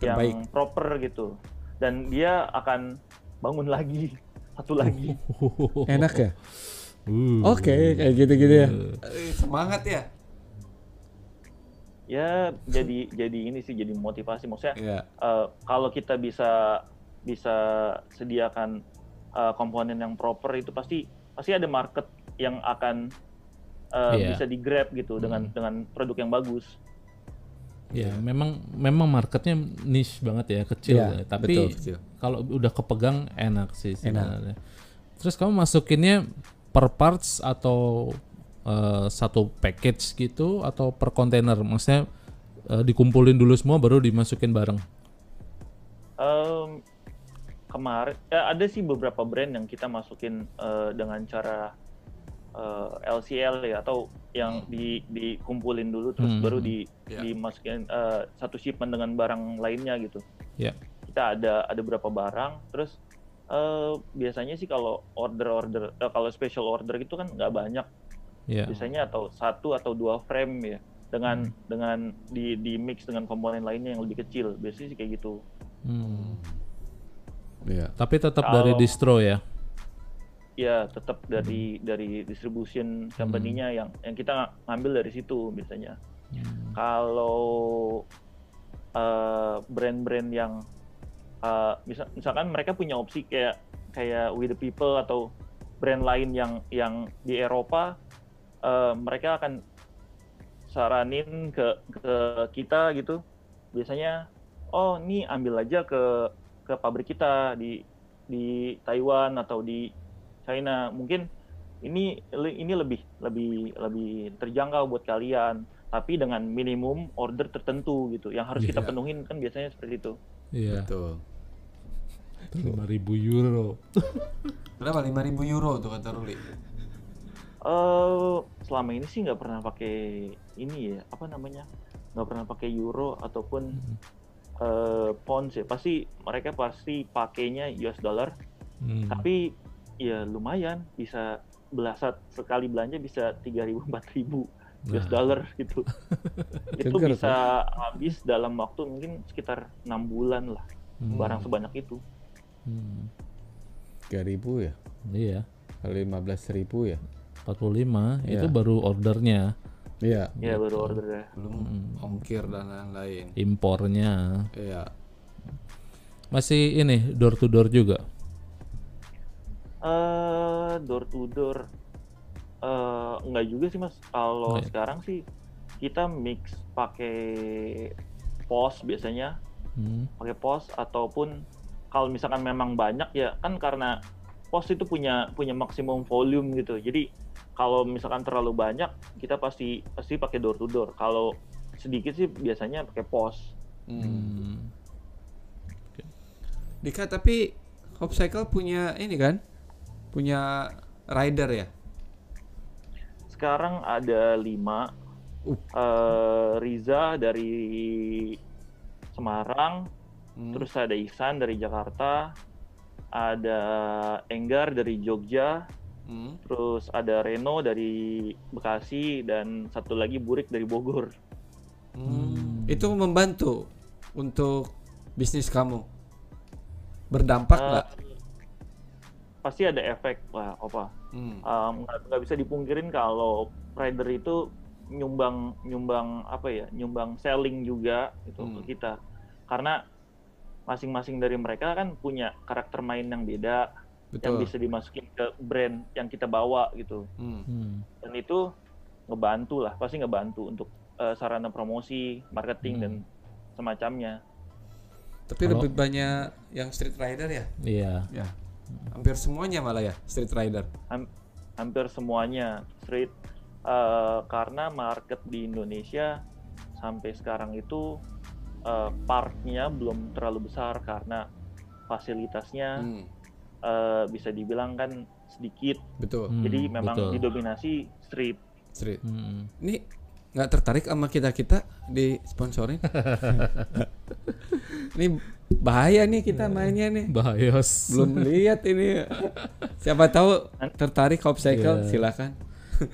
terbaik, yang proper gitu. Dan dia akan bangun lagi satu lagi. Enak ya? Oke, kayak gitu-gitu ya. Semangat ya. Ya jadi ini sih jadi motivasi maksudnya. Kalau kita bisa sediakan komponen yang proper itu pasti ada market yang akan bisa di grab gitu dengan produk yang bagus. Ya memang marketnya niche banget ya, kecil. Ya, tapi kalau udah kepegang enak sih sebenarnya. Terus kamu masukinnya per parts atau satu package gitu atau per kontainer, maksudnya dikumpulin dulu semua baru dimasukin bareng? Kemarin ada sih beberapa brand yang kita masukin dengan cara LCL ya, atau yang dikumpulin dulu terus baru dimasukin satu shipment dengan barang lainnya gitu. Kita ada beberapa barang terus biasanya sih kalau kalau special order gitu kan nggak banyak. Biasanya atau satu atau dua frame ya, dengan di mix dengan komponen lainnya yang lebih kecil, biasanya sih kayak gitu. Tapi tetap dari distro ya? Ya tetap dari distribution company-nya yang kita ngambil dari situ biasanya. Kalau brand-brand yang misalkan mereka punya opsi kayak With the People atau brand lain yang di Eropa, mereka akan saranin ke kita gitu. Biasanya, oh ini ambil aja ke pabrik kita di Taiwan atau di China. Mungkin ini lebih terjangkau buat kalian, tapi dengan minimum order tertentu gitu. Yang harus kita penuhin kan biasanya seperti itu. Iya. Betul. 5.000 euro. Berapa 5.000 euro tuh kata Ruli? Selama ini sih nggak pernah pakai ini ya, apa namanya? Nggak pernah pakai euro ataupun pound sih. Pasti mereka pakainya US dollar. Tapi ya lumayan, bisa belasat sekali belanja bisa 3.000-4.000 US dollar gitu. Itu bisa habis dalam waktu mungkin sekitar 6 bulan lah. Barang sebanyak itu. 3.000 ya? Iya. 15.000 ya? 45, itu baru ordernya. Iya, baru ordernya. Belum ongkir dan lain-lain. Impornya. Iya. Masih ini door to door juga? Door to door enggak juga sih Mas. Kalau sekarang sih kita mix pakai POS biasanya. Pakai POS ataupun kalau misalkan memang banyak ya kan, karena pos itu punya maksimum volume gitu. Jadi kalau misalkan terlalu banyak kita pasti pakai door to door. Kalau sedikit sih biasanya pakai pos. Okay. Dika, tapi Hope Cycle punya ini kan? Punya rider ya? Sekarang ada 5. Riza dari Semarang, terus ada Ihsan dari Jakarta, ada Enggar dari Jogja, terus ada Reno dari Bekasi, dan satu lagi Burik dari Bogor. Itu membantu untuk bisnis kamu? Berdampak nggak? Pasti ada efek lah, nggak bisa dipungkirin kalau rider itu nyumbang selling juga itu ke kita, karena masing-masing dari mereka kan punya karakter main yang beda. Betul. Yang bisa dimasukin ke brand yang kita bawa gitu. Dan itu ngebantu lah, pasti ngebantu untuk sarana promosi, marketing dan semacamnya. Tapi lebih banyak yang street rider ya? Iya. Ya. Hampir semuanya malah ya street rider. Hampir semuanya street. Karena market di Indonesia sampai sekarang itu parknya belum terlalu besar karena fasilitasnya bisa dibilang kan sedikit. Betul. Jadi memang didominasi street. Street. Ini nggak tertarik sama kita di sponsorin? Ini bahaya nih kita mainnya nih. Bahayos. Belum lihat ini. Siapa tahu tertarik Hope Cycle, silakan.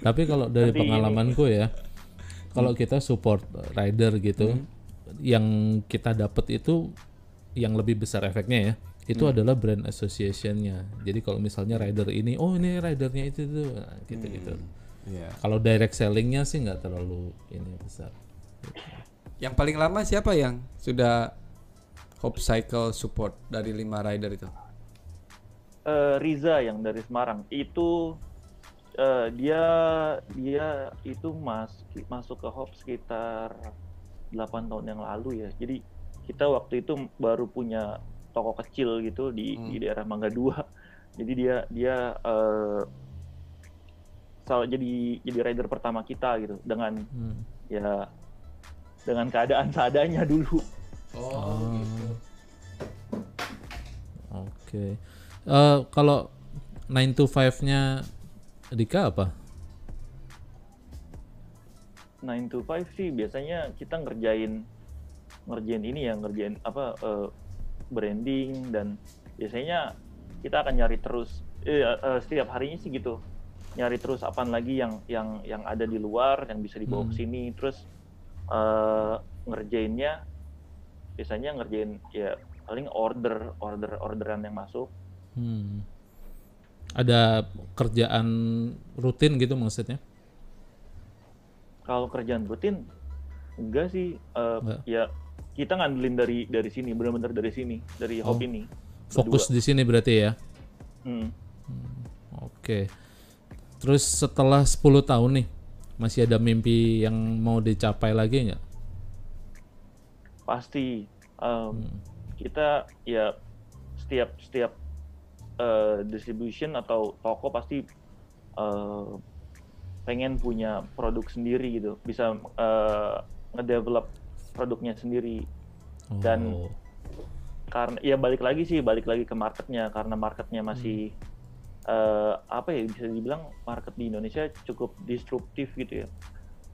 Tapi kalau dari pengalamanku ya, kalau kita support rider gitu, yang kita dapat itu yang lebih besar efeknya ya, itu adalah brand association-nya. Jadi kalau misalnya rider ini, ini ridernya itu gitu-gitu. Yeah. Kalau direct selling-nya sih nggak terlalu ini besar. Gitu. Yang paling lama siapa yang sudah Hope Cycle support dari 5 rider itu? Riza yang dari Semarang itu. Dia itu masuk ke Hope sekitar 8 tahun yang lalu ya. Jadi kita waktu itu baru punya toko kecil gitu di daerah Mangga 2. Jadi dia jadi rider pertama kita gitu dengan dengan keadaan seadanya dulu. Oh gitu. Oke. Kalau 9 to 5-nya Adika apa? 9 to 5 sih biasanya kita ngerjain branding, dan biasanya kita akan nyari terus setiap harinya sih gitu. Nyari terus apaan lagi yang ada di luar yang bisa dibawa ke sini, terus ngerjain ya paling orderan yang masuk. Ada kerjaan rutin gitu maksudnya? Kalau kerjaan rutin enggak sih, ya kita ngandelin dari sini, benar-benar dari sini, dari Hope ini. Fokus di sini berarti ya? Oke. Terus setelah 10 tahun nih, masih ada mimpi yang mau dicapai lagi nggak? Pasti. Kita ya setiap distribution atau toko pasti pengen punya produk sendiri gitu, bisa ngedevelop produknya sendiri. Dan karena ya balik lagi ke marketnya, karena marketnya masih bisa dibilang market di Indonesia cukup disruptif gitu ya.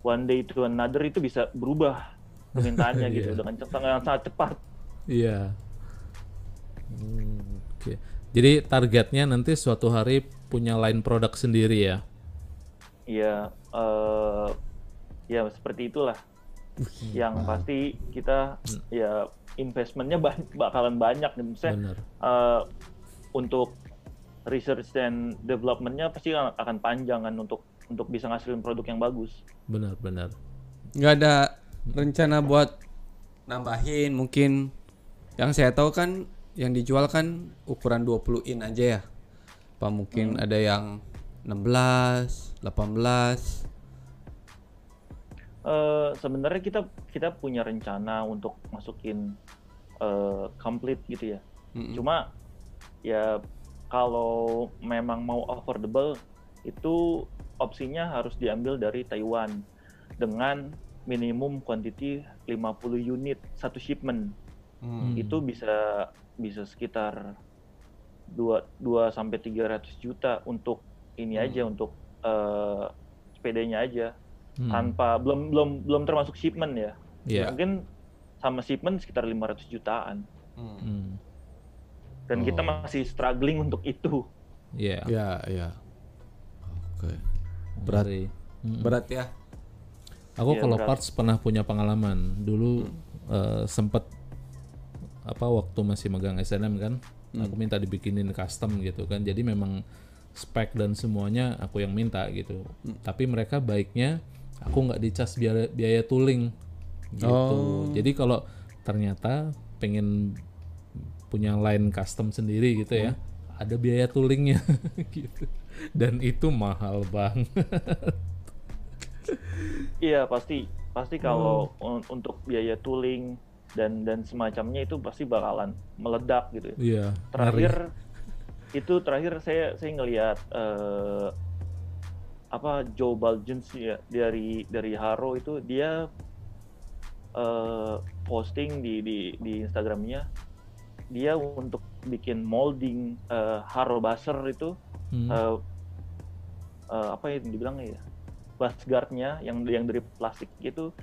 One day to another itu bisa berubah permintaannya gitu dengan sangat cepat. Iya. Oke. Jadi targetnya nanti suatu hari punya line produk sendiri ya? Iya, ya seperti itulah. Yang pasti kita ya investmentnya bakalan banyak, misalnya untuk research dan developmentnya pasti akan panjang kan, untuk bisa ngasilin produk yang bagus. Benar. Nggak ada rencana buat nambahin? Mungkin yang saya tahu kan, yang dijual kan ukuran 20 in aja ya. Apa mungkin ada yang 16, 18? Sebenarnya kita punya rencana untuk masukin complete gitu ya. Cuma ya kalau memang mau affordable itu opsinya harus diambil dari Taiwan dengan minimum quantity 50 unit satu shipment. Itu bisa sekitar 2 sampai 300 juta untuk ini aja, untuk sepedanya aja. Tanpa belum termasuk shipment ya. Mungkin sama shipment sekitar 500 jutaan. Dan kita masih struggling untuk itu. Ya. Oke. Berat ya. Aku kalau berat. Parts pernah punya pengalaman. Dulu sempet waktu masih megang SNM kan, aku minta dibikinin custom gitu kan. Jadi memang spek dan semuanya aku yang minta gitu. Tapi mereka baiknya aku nggak dicas biaya tooling gitu. Jadi kalau ternyata pengen punya line custom sendiri gitu ya, ada biaya toolingnya gitu, dan itu mahal banget. Iya pasti kalau untuk biaya tooling dan semacamnya itu pasti bakalan meledak gitu. Iya. Terakhir saya ngelihat Joe Balgens ya, dari Haro itu dia posting di Instagramnya. Dia untuk bikin molding Haro Basher itu apa yang dibilangnya ya, basguardnya yang dari plastik itu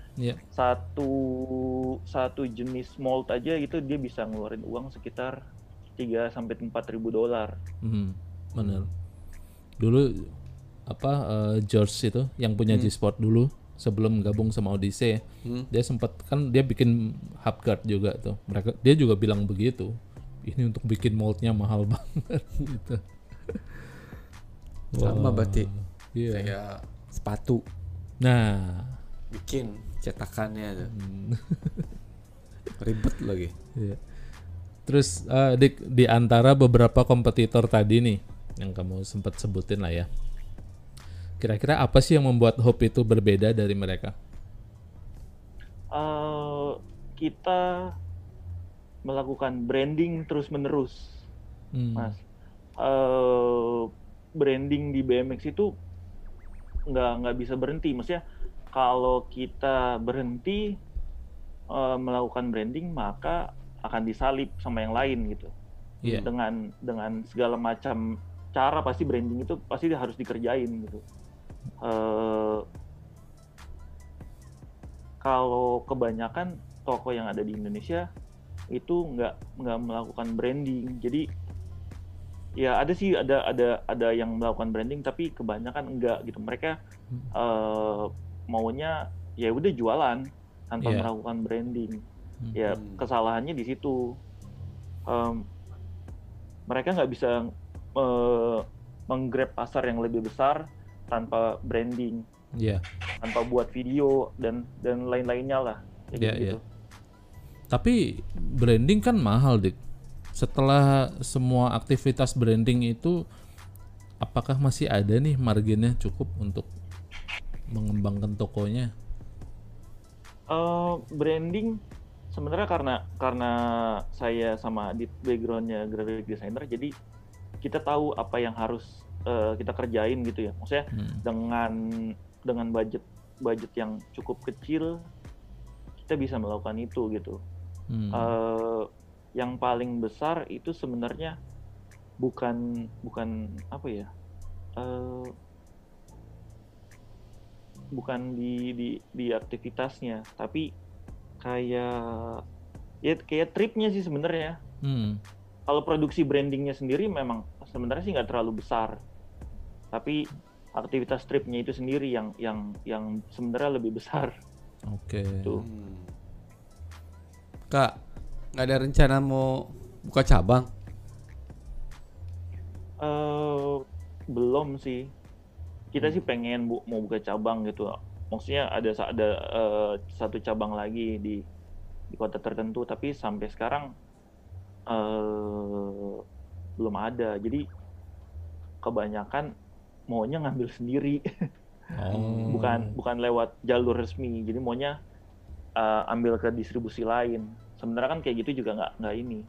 satu jenis mold aja itu dia bisa ngeluarin uang sekitar 3 sampai 4 ribu dolar. Benar. Dulu George itu yang punya G-Sport dulu sebelum gabung sama Odyssey, dia sempat kan dia bikin hubguard juga tuh. Dia juga bilang begitu. Ini untuk bikin moldnya mahal banget gitu. Sama batik. Iya. Kayak sepatu. Nah, bikin cetakannya tuh. Ribet lagi. Iya. Terus di antara beberapa kompetitor tadi nih yang kamu sempat sebutin lah ya, kira-kira apa sih yang membuat Hope itu berbeda dari mereka? Kita melakukan branding terus-menerus, Mas. Branding di BMX itu nggak bisa berhenti, maksudnya kalau kita berhenti melakukan branding maka akan disalip sama yang lain gitu. Dengan segala macam cara pasti branding itu pasti harus dikerjain gitu. Kalau kebanyakan toko yang ada di Indonesia itu nggak melakukan branding, jadi ya ada yang melakukan branding tapi kebanyakan enggak gitu. Mereka maunya ya udah jualan tanpa melakukan branding. Ya kesalahannya di situ. Mereka nggak bisa menggrab pasar yang lebih besar tanpa branding, tanpa buat video dan lain-lainnya lah. Gitu. Tapi branding kan mahal, Dik. Setelah semua aktivitas branding itu, apakah masih ada nih marginnya cukup untuk mengembangkan tokonya? Branding sebenarnya karena saya sama Adit backgroundnya graphic designer, jadi kita tahu apa yang harus kita kerjain gitu ya. Maksudnya dengan budget yang cukup kecil kita bisa melakukan itu gitu. Yang paling besar itu sebenarnya bukan di aktivitasnya, tapi kayak tripnya sih sebenarnya. Kalau produksi brandingnya sendiri memang sebenarnya sih nggak terlalu besar, tapi aktivitas tripnya itu sendiri yang sebenarnya lebih besar. Oke. Tuh. Kak, nggak ada rencana mau buka cabang? Belum sih. Kita sih pengen mau buka cabang gitu. Maksudnya ada satu cabang lagi di kota tertentu, tapi sampai sekarang belum ada. Jadi kebanyakan maunya ngambil sendiri. Bukan lewat jalur resmi. Jadi maunya ambil ke distribusi lain. Sebenarnya kan kayak gitu juga nggak ini.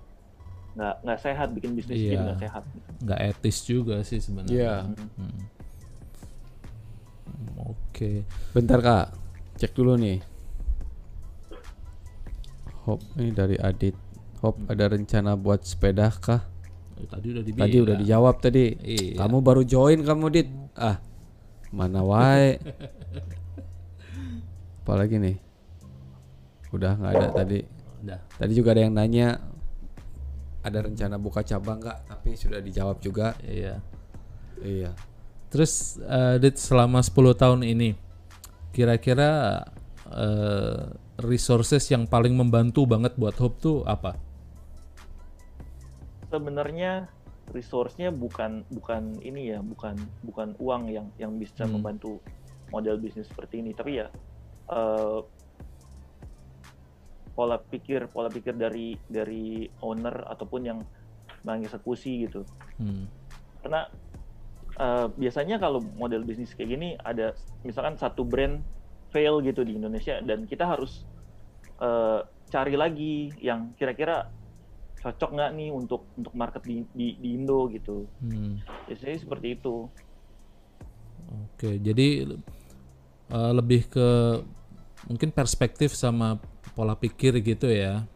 nggak sehat, bikin bisnis gym nggak sehat, nggak etis juga sih sebenarnya. Oke, bentar Kak, cek dulu nih. Hope ini dari Adit. Hope, ada rencana buat sepeda kah? Tadi udah dijawab tadi. Iya. Kamu baru join kamu, Dit. Ah, mana wae. Apalagi nih? Udah nggak ada tadi. Udah. Tadi juga ada yang nanya ada rencana buka cabang nggak? Tapi sudah dijawab juga. Iya. Terus Dit, selama 10 tahun ini kira-kira resources yang paling membantu banget buat Hope tuh apa? Sebenarnya resource-nya bukan uang yang bisa membantu model bisnis seperti ini, tapi ya pola pikir dari owner ataupun yang mengeksekusi gitu. Karena biasanya kalau model bisnis kayak gini ada misalkan satu brand fail gitu di Indonesia dan kita harus cari lagi yang kira-kira cocok nggak nih untuk market di Indo gitu. Biasanya seperti itu. Oke, jadi lebih ke mungkin perspektif sama pola pikir gitu ya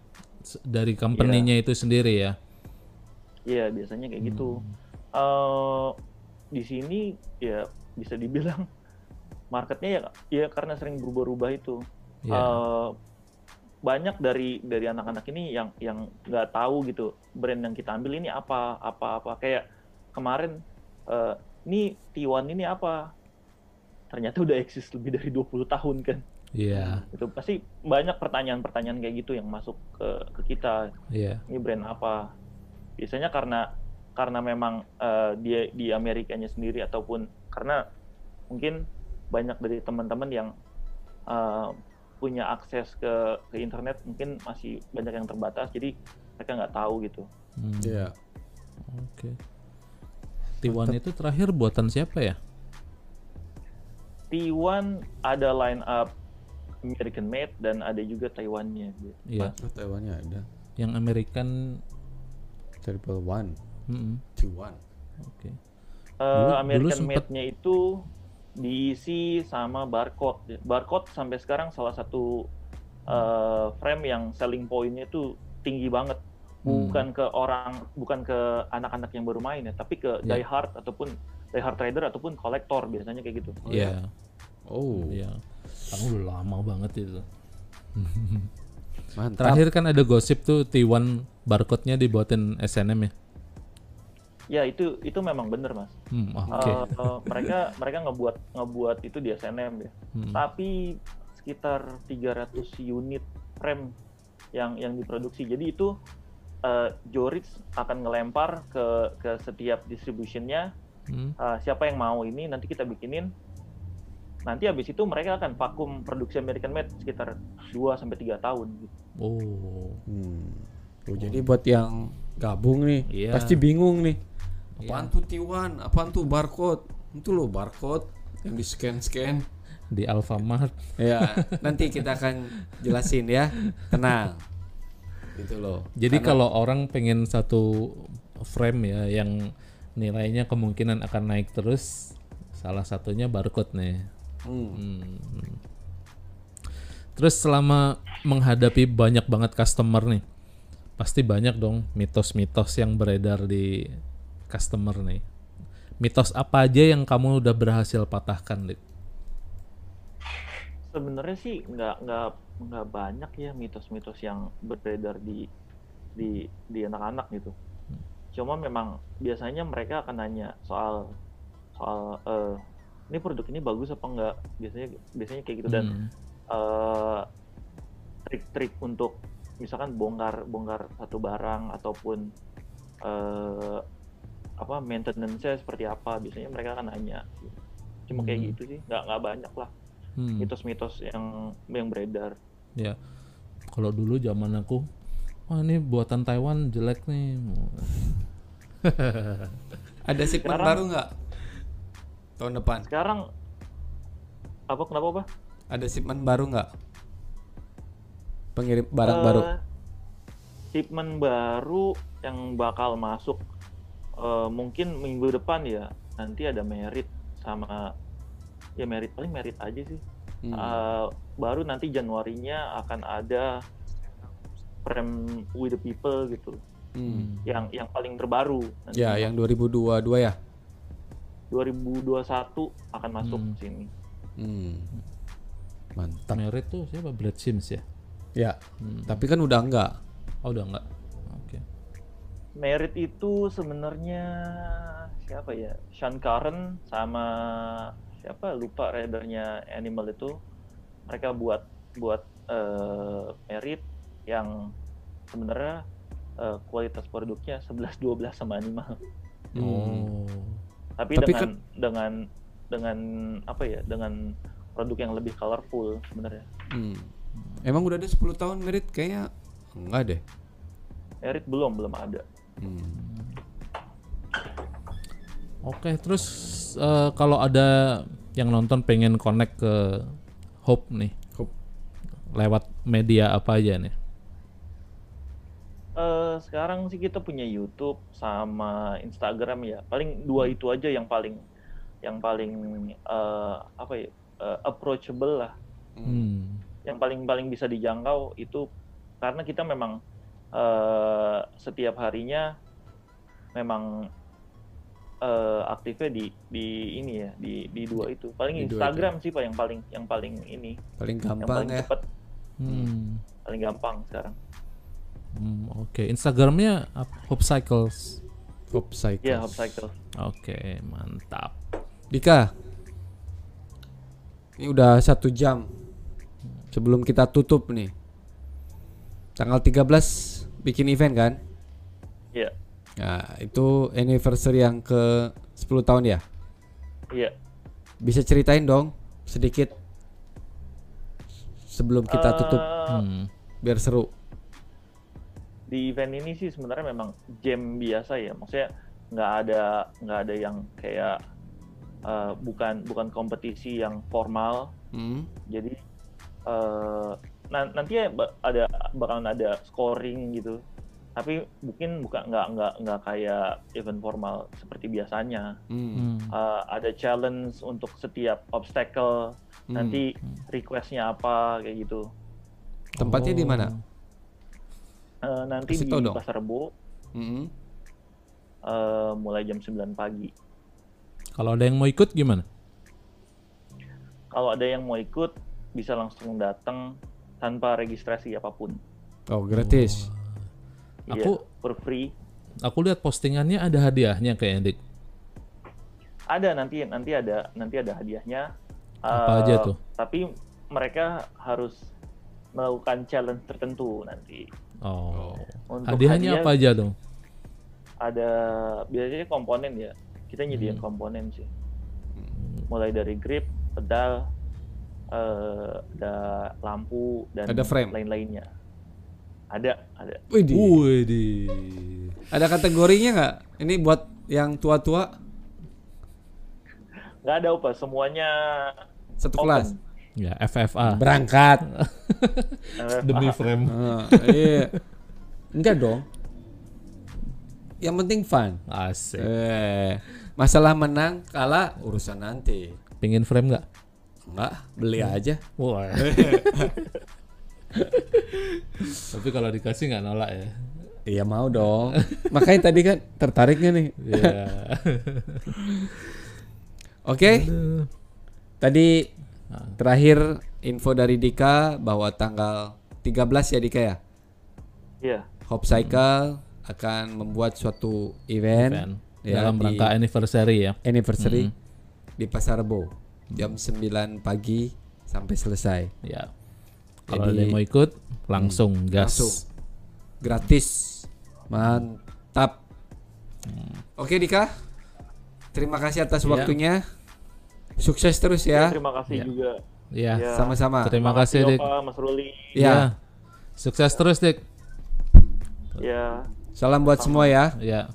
dari company-nya itu sendiri ya. Iya, biasanya kayak gitu. Di sini ya bisa dibilang marketnya ya karena sering berubah-ubah itu. Banyak dari anak-anak ini yang nggak tahu gitu brand yang kita ambil ini apa kayak kemarin ini T1 ini apa, ternyata udah eksis lebih dari 20 tahun kan. Itu pasti banyak pertanyaan-pertanyaan kayak gitu yang masuk ke kita. Ini brand apa, biasanya karena memang dia di Amerikanya sendiri ataupun karena mungkin banyak dari teman-teman yang punya akses ke internet mungkin masih banyak yang terbatas, jadi mereka nggak tahu gitu. Oke. T1 itu terakhir buatan siapa ya? T1 ada line up American made dan ada juga Taiwannya. Taiwannya ada. Yang American Triple 1. T1. Oke. American made-nya itu diisi sama Barcode. Barcode sampai sekarang salah satu frame yang selling point-nya itu tinggi banget. Bukan ke anak-anak yang baru main ya, tapi ke diehard ataupun diehard trader ataupun kolektor, biasanya kayak gitu. Kamu udah lama banget itu. Terakhir kan ada gosip tuh T1 Barcode-nya dibuatin SNM ya. Ya itu memang benar Mas. Mereka ngebuat itu di SNM ya. Tapi sekitar 300 unit frame yang diproduksi. Jadi itu Jorich akan ngelempar ke setiap distribution-nya. Siapa yang mau ini nanti kita bikinin. Nanti habis itu mereka akan vakum produksi American Made sekitar 2 sampai 3 tahun gitu. Jadi buat yang gabung nih pasti bingung nih. Apaan tuh T1? Apaan tuh Barcode? Itu loh Barcode yang di scan-scan di Alfamart. Ya, nanti kita akan jelasin ya. Tenang. Gitu loh. Jadi kalau orang pengen satu frame ya yang nilainya kemungkinan akan naik terus, salah satunya Barcode nih. Terus selama menghadapi banyak banget customer nih, pasti banyak dong mitos-mitos yang beredar di customer nih. Mitos apa aja yang kamu udah berhasil patahkan, Dit? Sebenarnya sih nggak banyak ya mitos-mitos yang beredar di anak-anak gitu. Cuma memang biasanya mereka akan nanya soal ini produk ini bagus apa enggak, biasanya kayak gitu. Dan trik-trik untuk misalkan bongkar satu barang ataupun maintenance-nya seperti apa, biasanya mereka akan nanya. Cuma kayak gitu sih, nggak banyak lah mitos-mitos yang beredar. Ya, kalau dulu zaman aku, ini buatan Taiwan jelek nih. Ada segmen baru nggak tahun depan? Sekarang kenapa? Ada shipment baru nggak? Pengirim barang baru? shipment baru yang bakal masuk mungkin minggu depan ya, nanti ada Merit sama ya Merit, paling Merit aja sih. Baru nanti Januarinya akan ada Prem With the People gitu. Yang paling terbaru nanti ya, yang 2022 ya? 2021 akan masuk sini. Mantap. Merit tuh siapa? Brad Sims ya? Ya, tapi kan udah enggak. Oh, udah enggak. Oke. Okay. Merit itu sebenarnya siapa ya? Sean Curran sama siapa? Lupa ridernya Animal itu. Mereka buat Merit yang sebenarnya kualitas produknya 11-12 sama Animal. Oh. Tapi dengan produk yang lebih colorful sebenarnya. Emang udah ada 10 tahun Merit? Kayaknya enggak deh. Merit belum ada. Oke, terus kalau ada yang nonton pengen connect ke Hope nih, Hope lewat media apa aja nih? Sekarang sih kita punya YouTube sama Instagram ya. Paling dua itu aja yang paling approachable lah. Yang paling bisa dijangkau itu karena kita memang setiap harinya memang aktifnya di ini ya, di dua itu. Paling Instagram sih Pak yang paling ini. Paling gampang ya. Cepat. Paling gampang sekarang. Oke. Instagramnya Hope Cycles. Ya, Hope Cycles. Oke, mantap. Dika, ini udah 1 jam sebelum kita tutup nih. Tanggal 13 bikin event kan? Iya. Nah, itu anniversary yang ke 10 tahun ya? Iya. Bisa ceritain dong sedikit sebelum kita tutup, biar seru. Di event ini sih sebenarnya memang jam biasa ya, maksudnya nggak ada yang kayak bukan kompetisi yang formal. Jadi nanti bakalan ada scoring gitu, tapi mungkin nggak kayak event formal seperti biasanya. Ada challenge untuk setiap obstacle, nanti requestnya apa kayak gitu. Tempatnya di mana? Nanti di Pasar Rebo, mulai jam 9 pagi. Kalau ada yang mau ikut gimana? Kalau ada yang mau ikut bisa langsung datang tanpa registrasi apapun. Oh, gratis. Iya, aku for free. Aku lihat postingannya ada hadiahnya kayaknya, Dik. Ada nanti ada hadiahnya. Apa aja tuh? Tapi mereka harus melakukan challenge tertentu nanti. Oh. Untuk hadiahnya apa aja dong? Ada biasanya komponen ya. Kita nyediain komponen sih. Mulai dari grip, pedal, ada lampu dan ada frame, lain-lainnya. Ada. Widih. Ada kategorinya nggak? Ini buat yang tua-tua? Nggak ada apa, semuanya satu open. Kelas. Ya, FFA. Berangkat. Demi frame. Iya. Enggak dong. Yang penting fun. Asik. Masalah menang kalah urusan nanti. Pingin frame nggak? Enggak, beli aja. Wah. Tapi kalau dikasih nggak nolak ya? Iya mau dong. Makanya tadi kan tertariknya nih. Iya. Oke. Tadi terakhir info dari Dika bahwa tanggal 13 ya Dika ya? Iya. Hope Cycle akan membuat suatu event ya, dalam rangka anniversary ya? Anniversary di Pasar Rebo jam 9 pagi sampai selesai ya. Kalau ada yang mau ikut langsung gas. Langsung. Gratis. Mantap. Oke Dika, terima kasih atas waktunya. Sukses terus ya. Terima kasih juga. Ya. Sama-sama. Terima kasih Dik. Mas Ruli. Ya. Sukses terus Dik. Ya. Salam buat semua ya. Ya.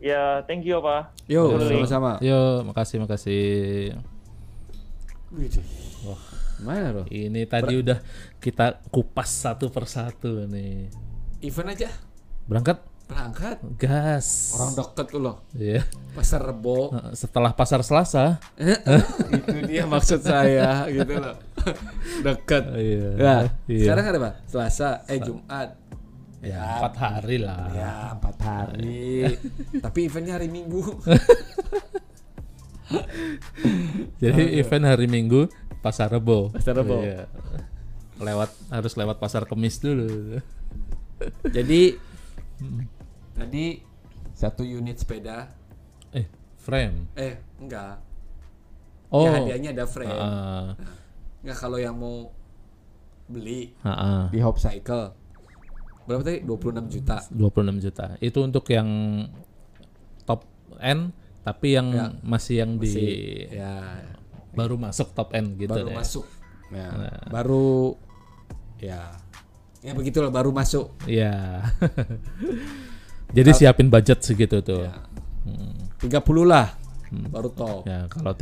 Ya, thank you Pak. Yo, sama-sama. Yo, makasih. Wah, mana loh? Ini tadi udah kita kupas satu persatu nih. event aja. Berangkat gas, orang deket loh. Iya, yeah. Pasar Rebo setelah pasar Selasa. Itu dia maksud saya gitu loh. Deket. Yeah. Nah, yeah. Sekarang ada apa? Selasa, Jumat. Ya 4 hari lah. Ya 4 hari. Tapi eventnya hari Minggu. Jadi event hari Minggu Pasar Rebo. Pasar Rebo. Yeah. harus lewat Pasar Kemis dulu. Jadi tadi satu unit sepeda frame. Enggak. Oh. Ya hadiahnya ada frame. Enggak, kalau yang mau beli di Hope Cycle. Berapa tadi? 26 juta. Itu untuk yang top end, tapi yang ya, masih di ya, baru masuk top end gitu. Baru deh. Masuk. Ya. Nah. Baru ya. Ya begitulah, baru masuk. Iya. Jadi siapin budget segitu tuh. Ya. 30 lah. Baru top. Ya, kalau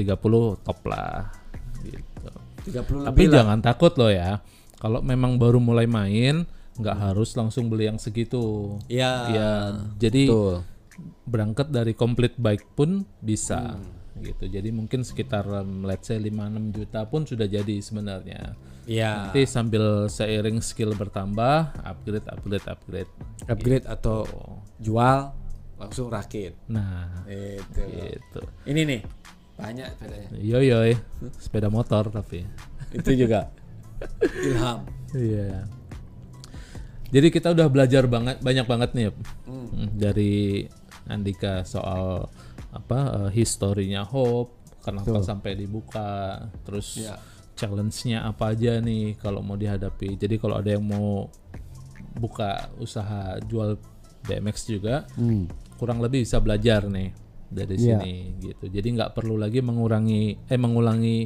30 top lah gitu. 30 tapi jangan lah. Takut loh ya. Kalau memang baru mulai main, enggak harus langsung beli yang segitu. Iya. Ya, jadi betul. Berangkat dari complete bike pun bisa. Gitu. Jadi mungkin sekitar let's say 5-6 juta pun sudah jadi sebenarnya. Ya. Nanti sambil seiring skill bertambah, upgrade gitu. Atau jual langsung rakit. Nah, itu. Gitu. Ini nih banyak sepedanya. Yoi, sepeda motor tapi itu juga ilham. Iya. Jadi kita udah belajar banyak banget nih dari Andika soal apa historinya Hope, kenapa sampai dibuka, terus challenge-nya apa aja nih kalau mau dihadapi. Jadi kalau ada yang mau buka usaha jual BMX juga kurang lebih bisa belajar nih dari sini gitu. Jadi nggak perlu lagi mengulangi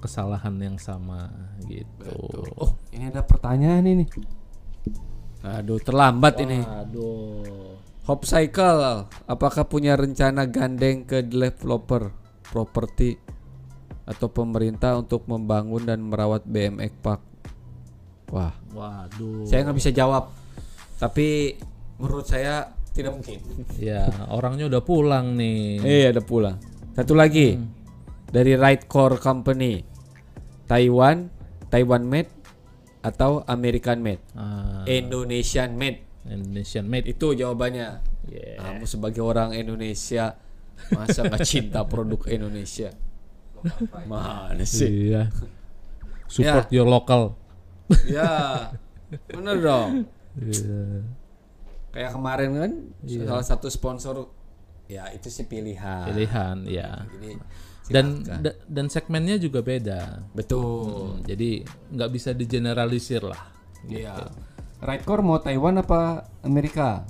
kesalahan yang sama gitu. Betul. Oh, ini ada pertanyaan ini. Aduh, terlambat. Wah, ini. Aduh. Hope Cycle, apakah punya rencana gandeng ke developer, properti atau pemerintah untuk membangun dan merawat BMX Park? Wah. Waduh. Saya nggak bisa jawab. Tapi menurut saya tidak mungkin. Ya, orangnya udah pulang nih. Iya, udah pulang. Satu lagi dari Right Core Company, Taiwan Made atau American Made, Indonesian Made itu jawabannya. Kamu sebagai orang Indonesia masa nggak cinta produk Indonesia? Mana sih? Iya. Support your local. Ya, bener dong. Kayak kemarin kan salah satu sponsor, ya itu sih pilihan ya. Jadi, dan segmennya juga beda. Betul. Jadi nggak bisa digeneralisir lah. Iya. Gitu. Rightcore mau Taiwan apa Amerika?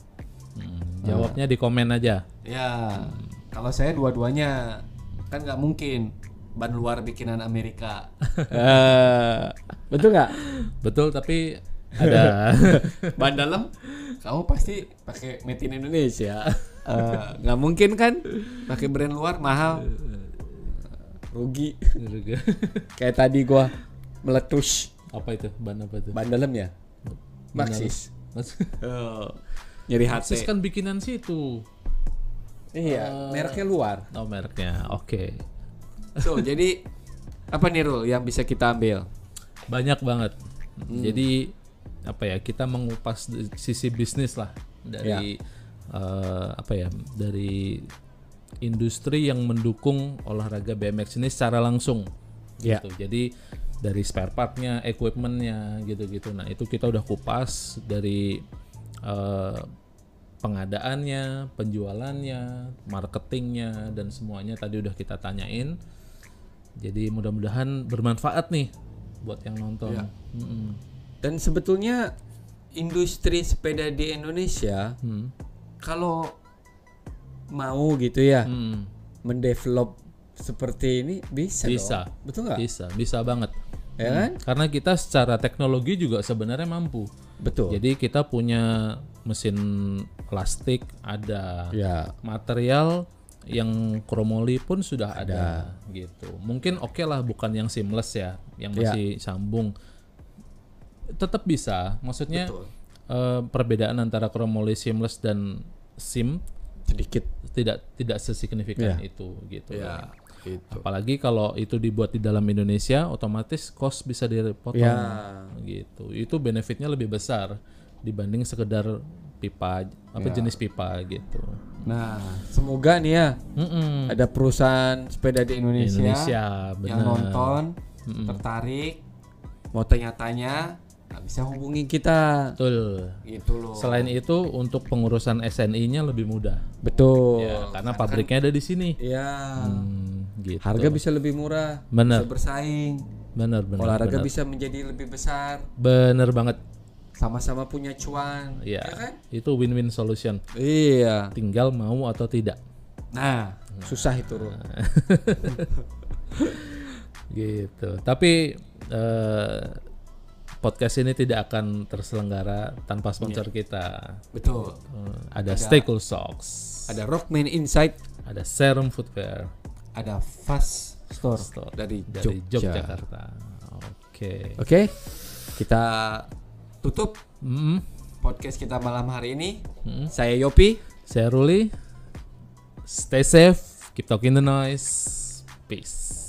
Jawabnya di komen aja. Ya. Kalau saya dua-duanya, kan nggak mungkin ban luar bikinan Amerika. Betul nggak? Betul, tapi ada ban dalam. Kamu pasti pakai Made in Indonesia. Nggak mungkin kan? Pakai brand luar mahal. Rugi. Kayak tadi gua meletus. Apa itu? Ban apa itu? Ban dalam ya? Maxxis. Nyeri hati. Maxxis kan bikinan situ. Iya, mereknya luar. Oh, mereknya. Oke. So, jadi apa nih Rul yang bisa kita ambil? Banyak banget. Jadi apa ya? Kita mengupas sisi bisnis lah dari dari industri yang mendukung olahraga BMX ini secara langsung, gitu. Jadi dari spare partnya, equipmentnya, gitu-gitu. Nah itu kita udah kupas dari pengadaannya, penjualannya, marketingnya, dan semuanya tadi udah kita tanyain. Jadi mudah-mudahan bermanfaat nih buat yang nonton. Ya. Dan sebetulnya industri sepeda di Indonesia, kalau mau gitu ya, mendevelop seperti ini bisa dong. Betul nggak? Bisa banget ya kan? Karena kita secara teknologi juga sebenarnya mampu. Betul. Jadi kita punya mesin plastik, ada material yang kromoli pun sudah ada. Gitu. Mungkin oke lah, bukan yang seamless ya, yang masih sambung, tetap bisa. Maksudnya perbedaan antara chromoly seamless dan sim sedikit, tidak sesignifikan itu gitu. Yeah. Itu. Apalagi kalau itu dibuat di dalam Indonesia, otomatis cost bisa dipotong gitu. Itu benefitnya lebih besar dibanding sekedar pipa jenis pipa gitu. Nah, semoga nih ya ada perusahaan sepeda di Indonesia yang nonton, tertarik, mau tanya-tanya, bisa hubungi kita. Betul. Gitu loh. Selain itu untuk pengurusan SNI-nya lebih mudah. Betul. Ya, karena pabriknya ada di sini. Iya. Gitu. Harga bisa lebih murah. Bener. Bisa bersaing. Benar. Olahraga bisa menjadi lebih besar. Bener banget. Sama-sama punya cuan. Iya. Ya kan? Itu win-win solution. Iya. Tinggal mau atau tidak. Nah, susah itu loh. Gitu. Tapi podcast ini tidak akan terselenggara tanpa sponsor kita. Betul. Ada Stay Cool Socks, ada Rockman Inside, ada Serum Footwear, ada Fast Store dari Jogjakarta. Oke. Kita tutup podcast kita malam hari ini. Saya Yopi, saya Ruli. Stay safe, keep talking the noise. Peace.